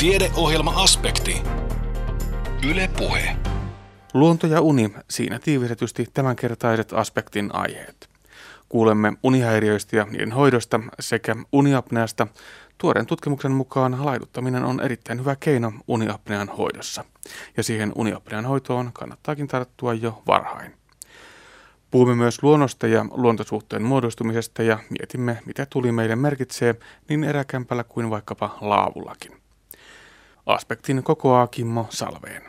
Tiedeohjelma Aspekti. Yle Puhe. Luonto ja uni, siinä tiivistetysti tämänkertaiset Aspektin aiheet. Kuulemme unihäiriöistä ja niiden hoidosta sekä uniapneasta. Tuoreen tutkimuksen mukaan laiduttaminen on erittäin hyvä keino uniapnean hoidossa. Ja siihen uniapnean hoitoon kannattaakin tarttua jo varhain. Puhumme myös luonnosta ja luontosuhteen muodostumisesta ja mietimme, mitä tuli meille merkitsee niin eräkämpällä kuin vaikkapa laavullakin. Aspektin kokoaa Kimmo Salveen.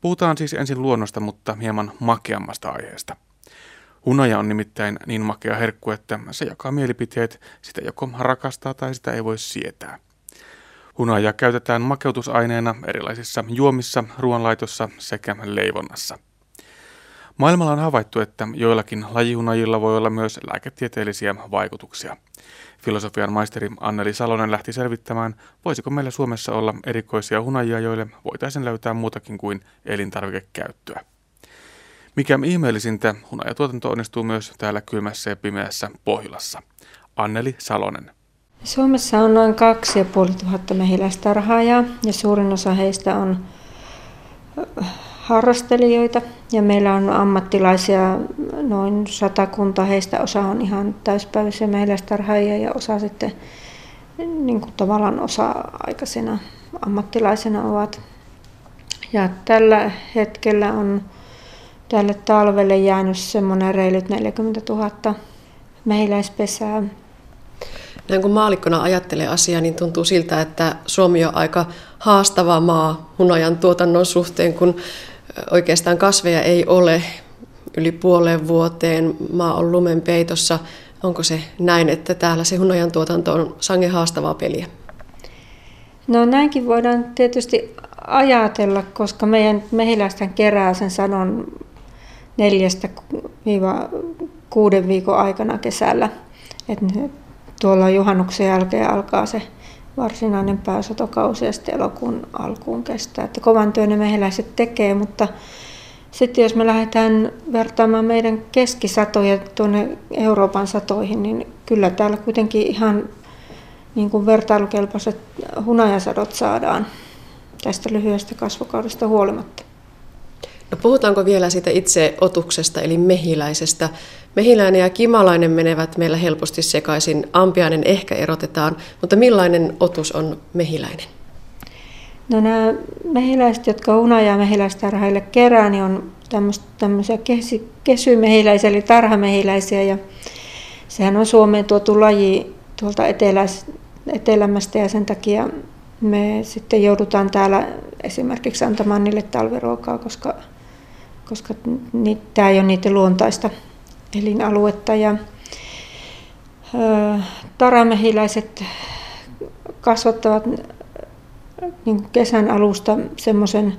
Puhutaan siis ensin luonnosta, mutta hieman makeammasta aiheesta. Hunaja on nimittäin niin makea herkku, että se jakaa mielipiteet, sitä joko rakastaa tai sitä ei voi sietää. Hunajaa käytetään makeutusaineena erilaisissa juomissa, ruoanlaitossa sekä leivonnassa. Maailmalla on havaittu, että joillakin lajihunajilla voi olla myös lääketieteellisiä vaikutuksia. Filosofian maisteri Anneli Salonen lähti selvittämään, voisiko meillä Suomessa olla erikoisia hunajia, joille voitaisiin löytää muutakin kuin elintarvikekäyttöä. Mikä ihmeellisintä, hunajatuotanto onnistuu myös täällä kylmässä ja pimeässä Pohjolassa. Anneli Salonen. Suomessa on noin 2500 mehiläistarhaajaa ja suurin osa heistä on harrastelijoita ja meillä on ammattilaisia noin 100 heistä, osa on ihan täyspäiväisiä mehiläistarhaajia ja osa sitten niin kuin tavallaan osa-aikaisena ammattilaisena ovat. Ja tällä hetkellä on tälle talvelle jäänyt semmoinen reilut 40 000 mehiläispesää. Näin kun maallikkona ajattelee asiaa, niin tuntuu siltä, että Suomi on aika haastava maa hunajan tuotannon suhteen, kun oikeastaan kasveja ei ole yli puoleen vuoteen. Maa on lumen peitossa. Onko se näin, että täällä se hunajan tuotanto on sangen haastavaa peliä? No näinkin voidaan tietysti ajatella, koska meidän mehiläisten kerää sen sadon 4-6 viikon aikana kesällä. Et tuolla juhannuksen jälkeen alkaa se varsinainen pääsatokausi ja sitten elokuun alkuun kestää. Että kovan työn ne mehiläiset tekee, mutta sitten jos me lähdetään vertaamaan meidän keskisatoja tuonne Euroopan satoihin, niin kyllä täällä kuitenkin ihan niin kuin vertailukelpoiset hunajasadot saadaan tästä lyhyestä kasvukaudesta huolimatta. No puhutaanko vielä siitä itse otuksesta eli mehiläisestä? Mehiläinen ja kimalainen menevät meillä helposti sekaisin, ampiainen ehkä erotetaan, mutta millainen otus on mehiläinen? No nämä mehiläiset, jotka hunajaa mehiläistarhaille kerää, niin on tämmöisiä kesymehiläisiä eli tarhamehiläisiä ja sehän on Suomeen tuotu laji tuolta etelämästä ja sen takia me sitten joudutaan täällä esimerkiksi antamaan niille talviruokaa, koska tämä ei ole niiden luontaista elinaluetta. Ja taramehiläiset kasvattavat niin kesän alusta semmoisen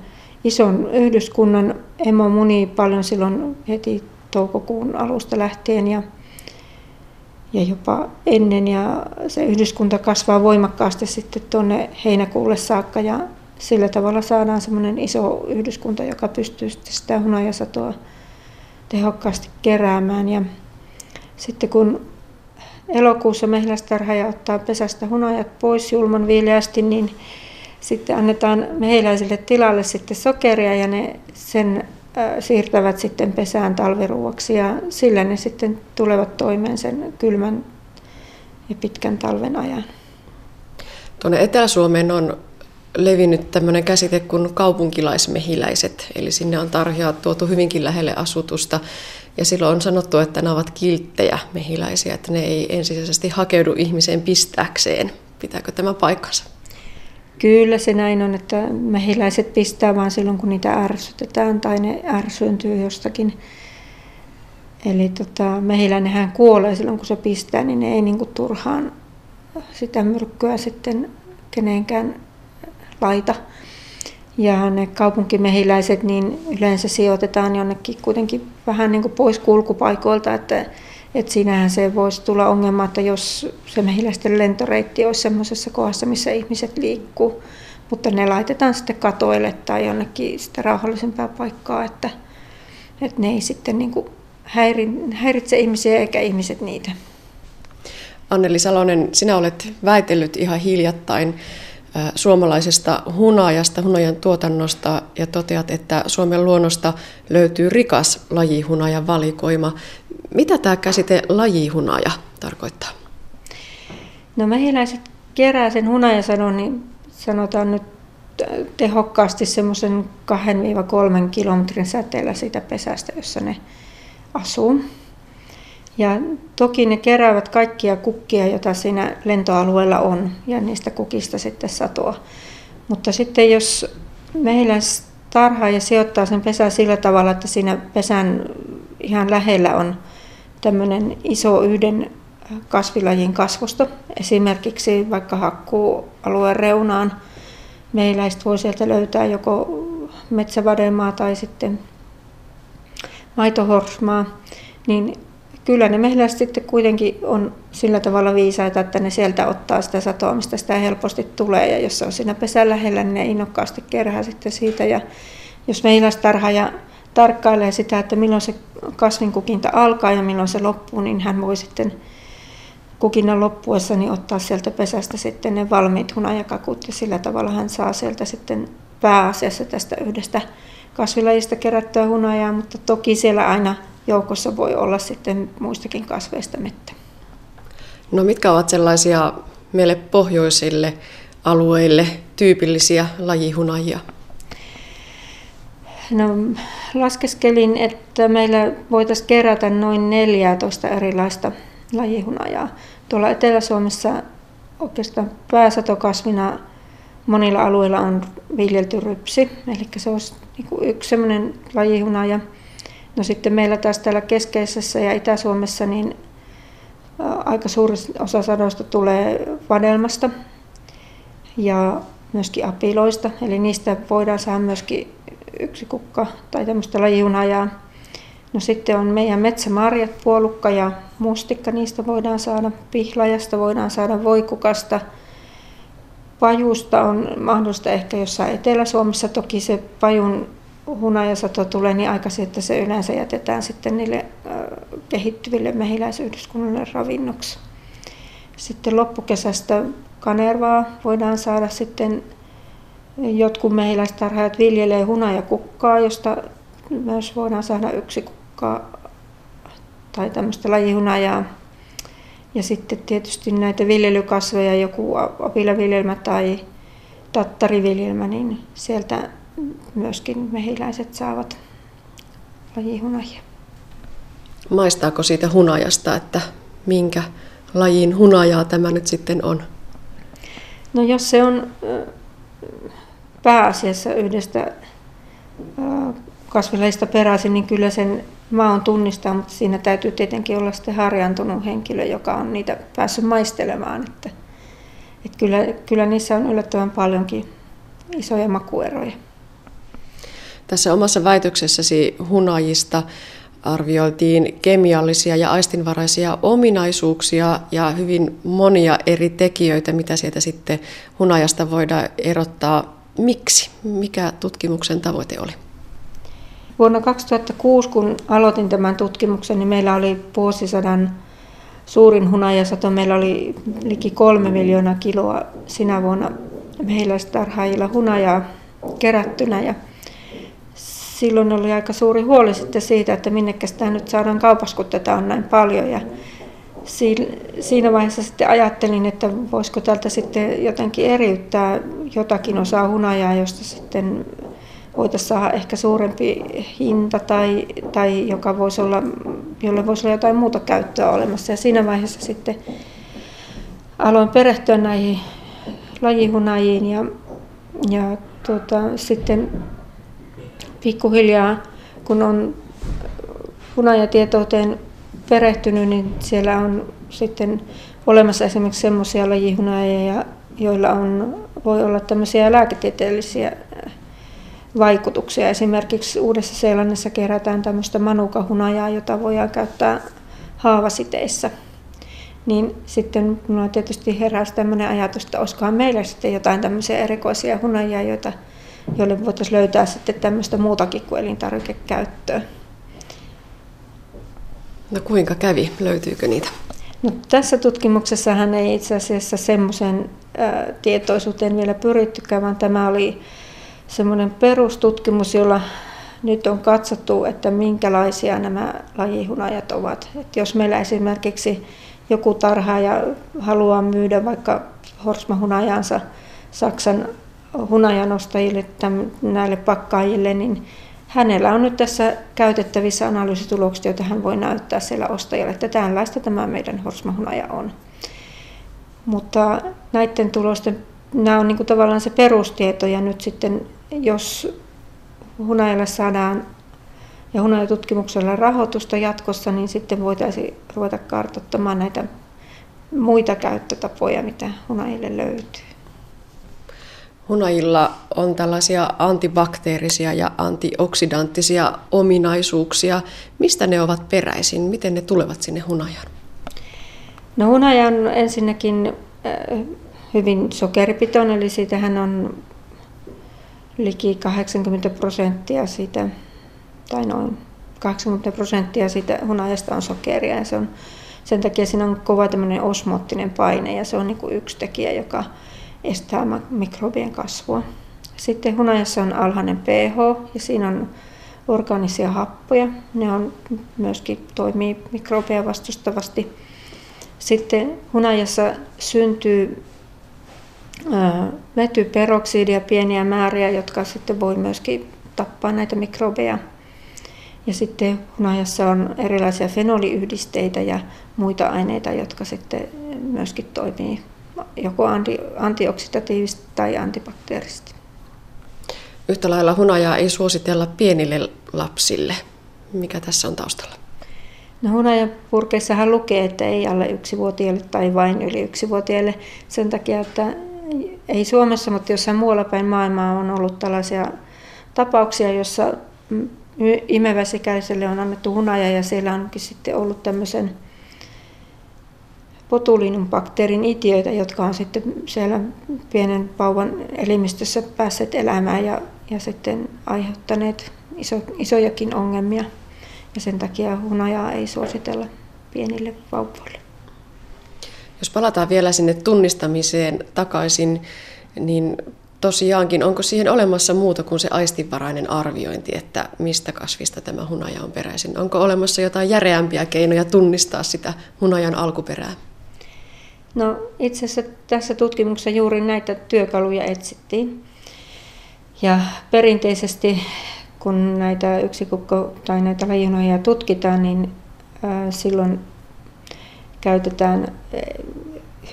ison yhdyskunnan. Emo munii paljon silloin heti toukokuun alusta lähtien ja jopa ennen, ja se yhdyskunta kasvaa voimakkaasti sitten tuonne heinäkuulle saakka, ja sillä tavalla saadaan semmoinen iso yhdyskunta, joka pystyy sitten sitä hunajasatoa tehokkaasti keräämään. Ja sitten kun elokuussa mehiläistarhaaja ottaa pesästä hunajat pois julman viileästi, niin sitten annetaan mehiläisille tilalle sitten sokeria, ja ne sen siirtävät sitten pesään talviruuaksi ja sillä ne sitten tulevat toimeen sen kylmän ja pitkän talven ajan. Tuonne Etelä-Suomeen on levinnyt tämmöinen käsite kuin kaupunkilaismehiläiset, eli sinne on tarhaa tuotu hyvinkin lähelle asutusta ja silloin on sanottu, että nämä ovat kilttejä mehiläisiä, että ne ei ensisijaisesti hakeudu ihmiseen pistääkseen. Pitääkö tämä paikkansa? Kyllä se näin on, että mehiläiset pistää vaan silloin, kun niitä ärsytetään tai ne ärsyyntyy jostakin. Eli mehiläinenhän kuolee silloin, kun se pistää, niin ne ei niinku turhaan sitä myrkkyä sitten kenenkään laita. Ja ne kaupunkimehiläiset niin yleensä sijoitetaan jonnekin kuitenkin vähän niinku pois kulkupaikoilta, että siinähän se voisi tulla ongelma, että jos se mehiläisten lentoreitti olisi semmoisessa kohdassa, missä ihmiset liikkuu, mutta ne laitetaan sitten katoille tai jonnekin sitä rauhallisempaa paikkaa, että ne ei sitten niin kuin häiritse ihmisiä eikä ihmiset niitä. Anneli Salonen, sinä olet väitellyt ihan hiljattain suomalaisesta hunajasta, hunajan tuotannosta ja toteat, että Suomen luonnosta löytyy rikas lajihunajan valikoima. Mitä tämä käsite lajihunaja tarkoittaa? No mehiläiset kerää sen hunajasadon, niin sanotaan nyt tehokkaasti semmoisen 2-3 kilometrin säteellä siitä pesästä, jossa ne asuu. Ja toki ne keräävät kaikkia kukkia, joita siinä lentoalueella on, ja niistä kukista sitten satoa. Mutta sitten jos mehiläistarhaaja sijoittaa sen pesän sillä tavalla, että siinä pesän ihan lähellä on tämmöinen iso yhden kasvilajin kasvusto, esimerkiksi vaikka hakkuualueen reunaan, mehiläiset voi sieltä löytää joko metsävadelmaa tai sitten maitohorsmaa, niin kyllä ne mehiläiset sitten kuitenkin on sillä tavalla viisaita, että ne sieltä ottaa sitä satoa, mistä sitä helposti tulee. Ja jos se on siinä pesän lähellä, niin ne innokkaasti kerää sitten siitä. Ja jos mehiläistarhaaja tarkkailee sitä, että milloin se kasvinkukinta alkaa ja milloin se loppuu, niin hän voi sitten kukinnan loppuessa niin ottaa sieltä pesästä sitten ne valmiit hunajakakut. Ja sillä tavalla hän saa sieltä sitten pääasiassa tästä yhdestä kasvilajista kerättyä hunajaa, mutta toki siellä aina joukossa voi olla sitten muistakin kasveista mettä. No mitkä ovat sellaisia meille pohjoisille alueille tyypillisiä lajihunajia? No laskeskelin, että meillä voitaisiin kerätä noin 14 erilaista lajihunajaa. Tuolla Etelä-Suomessa oikeastaan pääsatokasvina monilla alueilla on viljelty rypsi, eli se olisi yksi sellainen lajihunaja. No sitten meillä taas täällä Keskeisessä ja Itä-Suomessa niin aika suuri osa sadoista tulee vadelmasta ja myöskin apiloista, eli niistä voidaan saada myöskin yksi kukka tai tämmöistä lajihunajaa. No sitten on meidän metsämarjat, puolukka ja mustikka, niistä voidaan saada, pihlajasta voidaan saada, voikukasta. Pajusta on mahdollista ehkä jossain Etelä-Suomessa, toki se pajun hunajasato tulee niin aikaisin, että se yleensä jätetään sitten niille kehittyville mehiläisyhdyskunnille ravinnoksi. Sitten loppukesästä kanervaa voidaan saada sitten, jotkut mehiläistarhaajat viljelee hunajakukkaa, josta myös voidaan saada yksi kukka tai tämmöistä lajihunajaa. Ja sitten tietysti näitä viljelykasveja, joku apilaviljelmä tai tattariviljelmä, niin sieltä myöskin mehiläiset saavat lajihunajia. Maistaako siitä hunajasta, että minkä lajin hunajaa tämä nyt sitten on? No jos se on pääasiassa yhdestä kasvilajista peräisin, niin kyllä sen maun tunnistaa, mutta siinä täytyy tietenkin olla sitten harjaantunut henkilö, joka on niitä päässyt maistelemaan. Että kyllä niissä on yllättävän paljonkin isoja makueroja. Tässä omassa väitöksessäsi hunajista arvioitiin kemiallisia ja aistinvaraisia ominaisuuksia ja hyvin monia eri tekijöitä, mitä sieltä sitten hunajasta voidaan erottaa. Miksi? Mikä tutkimuksen tavoite oli? Vuonna 2006, kun aloitin tämän tutkimuksen, niin meillä oli vuosisadan suurin hunajasato. Meillä oli liki 3 miljoonaa kiloa sinä vuonna mehiläistarhaajilla hunajaa kerättynä. Ja silloin oli aika suuri huoli sitten siitä, että minnekäs tämä nyt saadaan kaupaksi, kun tätä on näin paljon. Ja siinä vaiheessa sitten ajattelin, että voisiko tältä sitten jotenkin eriyttää jotakin osaa hunajaa, josta sitten voitaisiin saada ehkä suurempi hinta tai joka voisi olla, jolle voisi olla jotain muuta käyttöä olemassa. Ja siinä vaiheessa sitten aloin perehtyä näihin lajihunajiin ja sitten pikkuhiljaa, kun on hunajatietouteen perehtynyt, niin siellä on sitten olemassa esimerkiksi semmoisia lajihunajeja, joilla voi olla tämmöisiä lääketieteellisiä vaikutuksia. Esimerkiksi Uudessa-Seelannissa kerätään tämmöistä manukahunajaa, jota voidaan käyttää haavasiteissä. Niin sitten minulla tietysti heräsi tämmöinen ajatus, että olisikohan meillä sitten jotain tämmöisiä erikoisia hunajia, joille voitaisiin löytää sitten tämmöistä muutakin kuin elintarvikekäyttöä. No kuinka kävi? Löytyykö niitä? No, tässä tutkimuksessahan ei itse asiassa semmoisen tietoisuuteen vielä pyrittykään, vaan tämä oli semmoinen perustutkimus, jolla nyt on katsottu, että minkälaisia nämä lajihunajat ovat. Et jos meillä esimerkiksi joku tarhaaja haluaa myydä vaikka horsmahunajansa Saksan hunajanostajille, näille pakkaajille, niin hänellä on nyt tässä käytettävissä analyysitulokset, joita hän voi näyttää siellä ostajalle, että tällaista tämä meidän horsmahunaja on. Mutta näiden tulosten, nämä on niin kuin tavallaan se perustieto, ja nyt sitten jos hunajalle saadaan ja hunajatutkimuksella rahoitusta jatkossa, niin sitten voitaisiin ruveta kartoittamaan näitä muita käyttötapoja, mitä hunajille löytyy. Hunajilla on tällaisia antibakteerisia ja antioksidanttisia ominaisuuksia. Mistä ne ovat peräisin? Miten ne tulevat sinne hunajaan? No, hunaja on ensinnäkin hyvin sokeripitoinen, eli siitähän on liki 80% siitä, tai noin 80% siitä hunajasta on sokeria, ja se on, sen takia siinä on kova tämmöinen osmoottinen paine, ja se on niin kuin yksi tekijä, joka estää mikrobien kasvua. Sitten hunajassa on alhainen pH, ja siinä on orgaanisia happoja. Ne on myöskin toimii mikrobeja vastustavasti. Sitten hunajassa syntyy vetyperoksidia pieniä määriä, jotka sitten voi myöskin tappaa näitä mikrobeja. Ja sitten hunajassa on erilaisia fenoliyhdisteitä ja muita aineita, jotka sitten myöskin toimii joko antioksidatiivisesti tai antibakteerisesti. Yhtä lailla hunajaa ei suositella pienille lapsille. Mikä tässä on taustalla? No, hunajapurkeissahan lukee, että ei alle 1-vuotiaille tai vain yli 1-vuotiaille sen takia, että ei Suomessa, mutta jossain muualla päin maailmaa on ollut tällaisia tapauksia, joissa imeväisikäiselle on annettu hunaja ja siellä onkin sitten ollut tämmöisen botulinum-bakteerin itiöitä, jotka on sitten siellä pienen vauvan elimistössä päässeet elämään ja sitten aiheuttaneet isojakin ongelmia. Ja sen takia hunajaa ei suositella pienille vauvoille. Jos palataan vielä sinne tunnistamiseen takaisin, niin tosiaankin onko siihen olemassa muuta kuin se aistinvarainen arviointi, että mistä kasvista tämä hunaja on peräisin? Onko olemassa jotain järeämpiä keinoja tunnistaa sitä hunajan alkuperää? No, itse asiassa tässä tutkimuksessa juuri näitä työkaluja etsittiin. Ja perinteisesti kun näitä yksikukko- tai näitä lajihunajia tutkitaan, niin silloin käytetään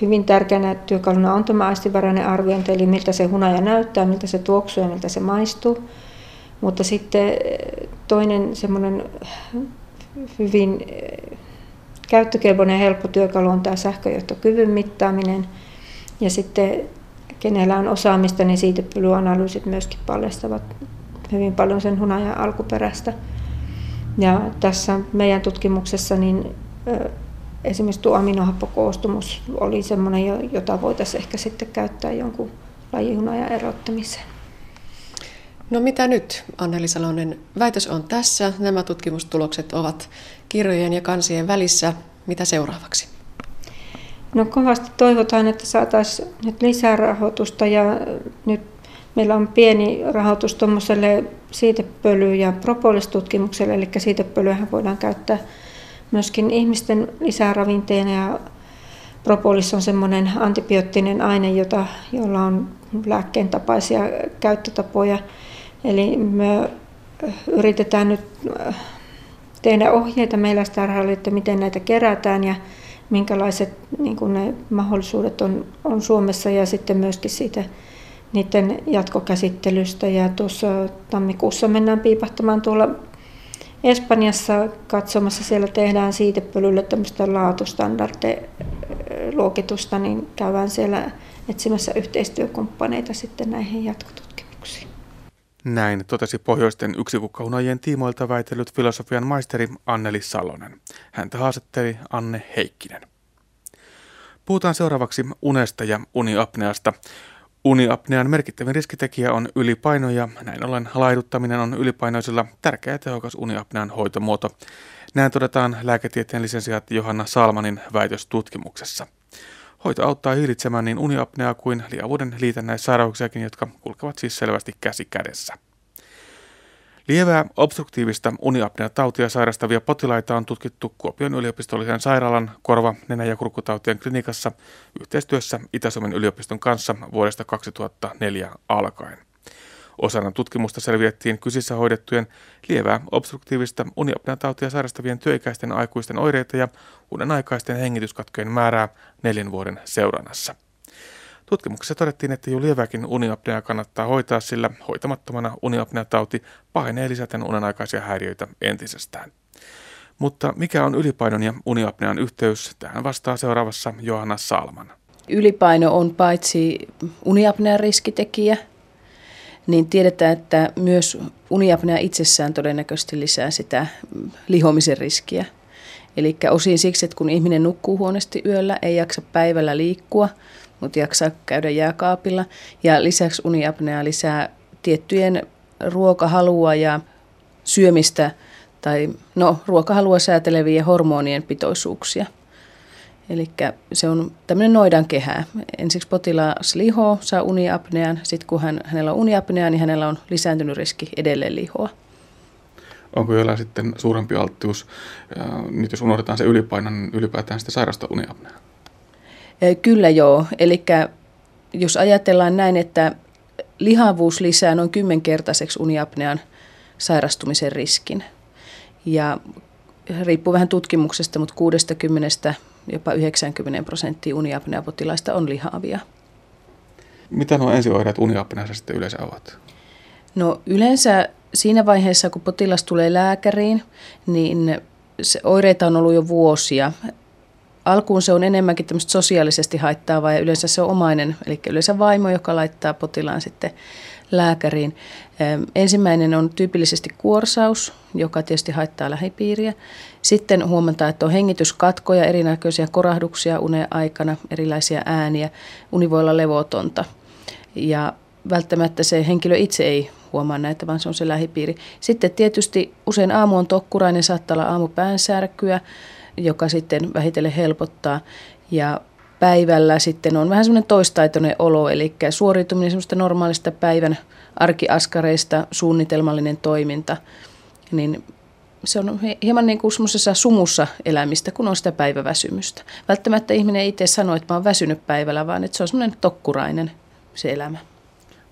hyvin tärkeänä työkaluna on tämä aistinvarainen arviointi, eli miltä se hunaja näyttää, miltä se tuoksuu ja miltä se maistuu. Mutta sitten toinen semmoinen hyvin käyttökelpoinen ja helppo työkalu on tämä sähköjohtokyvyn mittaaminen. Ja sitten kenellä on osaamista, niin siitepölyanalyysit myöskin paljastavat hyvin paljon sen hunajan alkuperästä. Ja tässä meidän tutkimuksessa niin esimerkiksi tuo aminohappokoostumus oli semmoinen, jota voitaisiin ehkä sitten käyttää jonkun lajihunajan erottamiseen. No, mitä nyt, Anneli Salonen? Väitös on tässä. Nämä tutkimustulokset ovat kirjojen ja kansien välissä. Mitä seuraavaksi? No, kovasti toivotaan, että saataisiin nyt lisää rahoitusta. Ja nyt meillä on pieni rahoitus tuommoiselle siitepöly- ja propolistutkimukselle, eli siitepölyähän voidaan käyttää myöskin ihmisten lisäravinteena, ja propolis on semmoinen antibioottinen aine, jolla on lääkkeen tapaisia käyttötapoja. Eli me yritetään nyt tehdä ohjeita meillä, että miten näitä kerätään ja minkälaiset niin kuin ne mahdollisuudet on Suomessa, ja sitten myöskin siitä niiden jatkokäsittelystä. Ja tuossa tammikuussa mennään piipahtamaan tuolla Espanjassa katsomassa, siellä tehdään siitepölylle tämmöistä laatustandardiluokitusta, niin käydään siellä etsimässä yhteistyökumppaneita sitten näihin jatkotutkimuksiin. Näin totesi pohjoisten yksikukkahunajien tiimoilta väitellyt filosofian maisteri Anneli Salonen. Häntä haastatteli Anne Heikkinen. Puhutaan seuraavaksi unesta ja uniapneasta. Uniapnean merkittävin riskitekijä on ylipaino, ja näin ollen laihduttaminen on ylipainoisilla tärkeä ja tehokas uniapnean hoitomuoto. Näin todetaan lääketieteen lisensiaatti Johanna Salmanin väitöstutkimuksessa. Hoito auttaa hillitsemään niin uniapneaa kuin liavuuden liitännäissairauksiakin, jotka kulkevat siis selvästi käsi kädessä. Lievää obstruktiivista uniapneatautia sairastavia potilaita on tutkittu Kuopion yliopistollisen sairaalan korva-, nenä- ja kurkkutautien klinikassa yhteistyössä Itä-Suomen yliopiston kanssa vuodesta 2004 alkaen. Osana tutkimusta selvitettiin kysissä hoidettujen lievää obstruktiivista uniapneatautia sairastavien työikäisten aikuisten oireita ja unenaikaisten hengityskatkojen määrää 4 vuoden seurannassa. Tutkimuksessa todettiin, että jo lieväkin uniapneaa kannattaa hoitaa, sillä hoitamattomana uniapneatauti pahenee lisäten unenaikaisia häiriöitä entisestään. Mutta mikä on ylipainon ja uniapnean yhteys? Tähän vastaa seuraavassa Johanna Salman. Ylipaino on paitsi uniapnean riskitekijä, niin tiedetään, että myös uniapnea itsessään todennäköisesti lisää sitä lihomisen riskiä. Eli osin siksi, että kun ihminen nukkuu huonosti yöllä, ei jaksa päivällä liikkua, mutta jaksaa käydä jääkaapilla. Ja lisäksi uniapnea lisää tiettyjen ruokahalua ja syömistä tai ruokahalua sääteleviä hormonien pitoisuuksia. Eli se on tämmöinen noidankehä. Ensiksi potilas lihoo, saa uniapnean. Sitten kun hänellä on uniapnea, niin hänellä on lisääntynyt riski edelleen lihoa. Onko jollain sitten suurempi alttius, nyt jos unohdetaan se ylipaino, niin ylipäätään sitä sairastaa uniapnea? Kyllä joo. Eli jos ajatellaan näin, että lihavuus lisää noin 10-kertaiseksi uniapnean sairastumisen riskin. Ja riippuu vähän tutkimuksesta, mutta 60 jopa 90% uniapneapotilaista on lihaavia. Mitä nuo ensioireet uniapneassa sitten yleensä ovat? No yleensä siinä vaiheessa, kun potilas tulee lääkäriin, niin se oireita on ollut jo vuosia. Alkuun se on enemmänkin tämmöistä sosiaalisesti haittaavaa ja yleensä se on omainen, eli yleensä vaimo, joka laittaa potilaan sitten lääkäriin. Ensimmäinen on tyypillisesti kuorsaus, joka tietysti haittaa lähipiiriä. Sitten huomataan, että on hengityskatkoja, erinäköisiä korahduksia unen aikana, erilaisia ääniä. Uni voi olla levotonta ja välttämättä se henkilö itse ei huomaa näitä, vaan se on se lähipiiri. Sitten tietysti usein aamu on tokkurainen, saattaa olla aamupäänsärkyä, joka sitten vähitellen helpottaa. Ja päivällä sitten on vähän semmoinen toistaitoinen olo, eli suoriutuminen semmoista normaalista päivän arkiaskareista, suunnitelmallinen toiminta, niin se on hieman niin kuin semmoisessa sumussa elämistä, kun on sitä päiväväsymystä. Välttämättä ihminen ei itse sano, että mä oon väsynyt päivällä, vaan että se on semmoinen tokkurainen se elämä.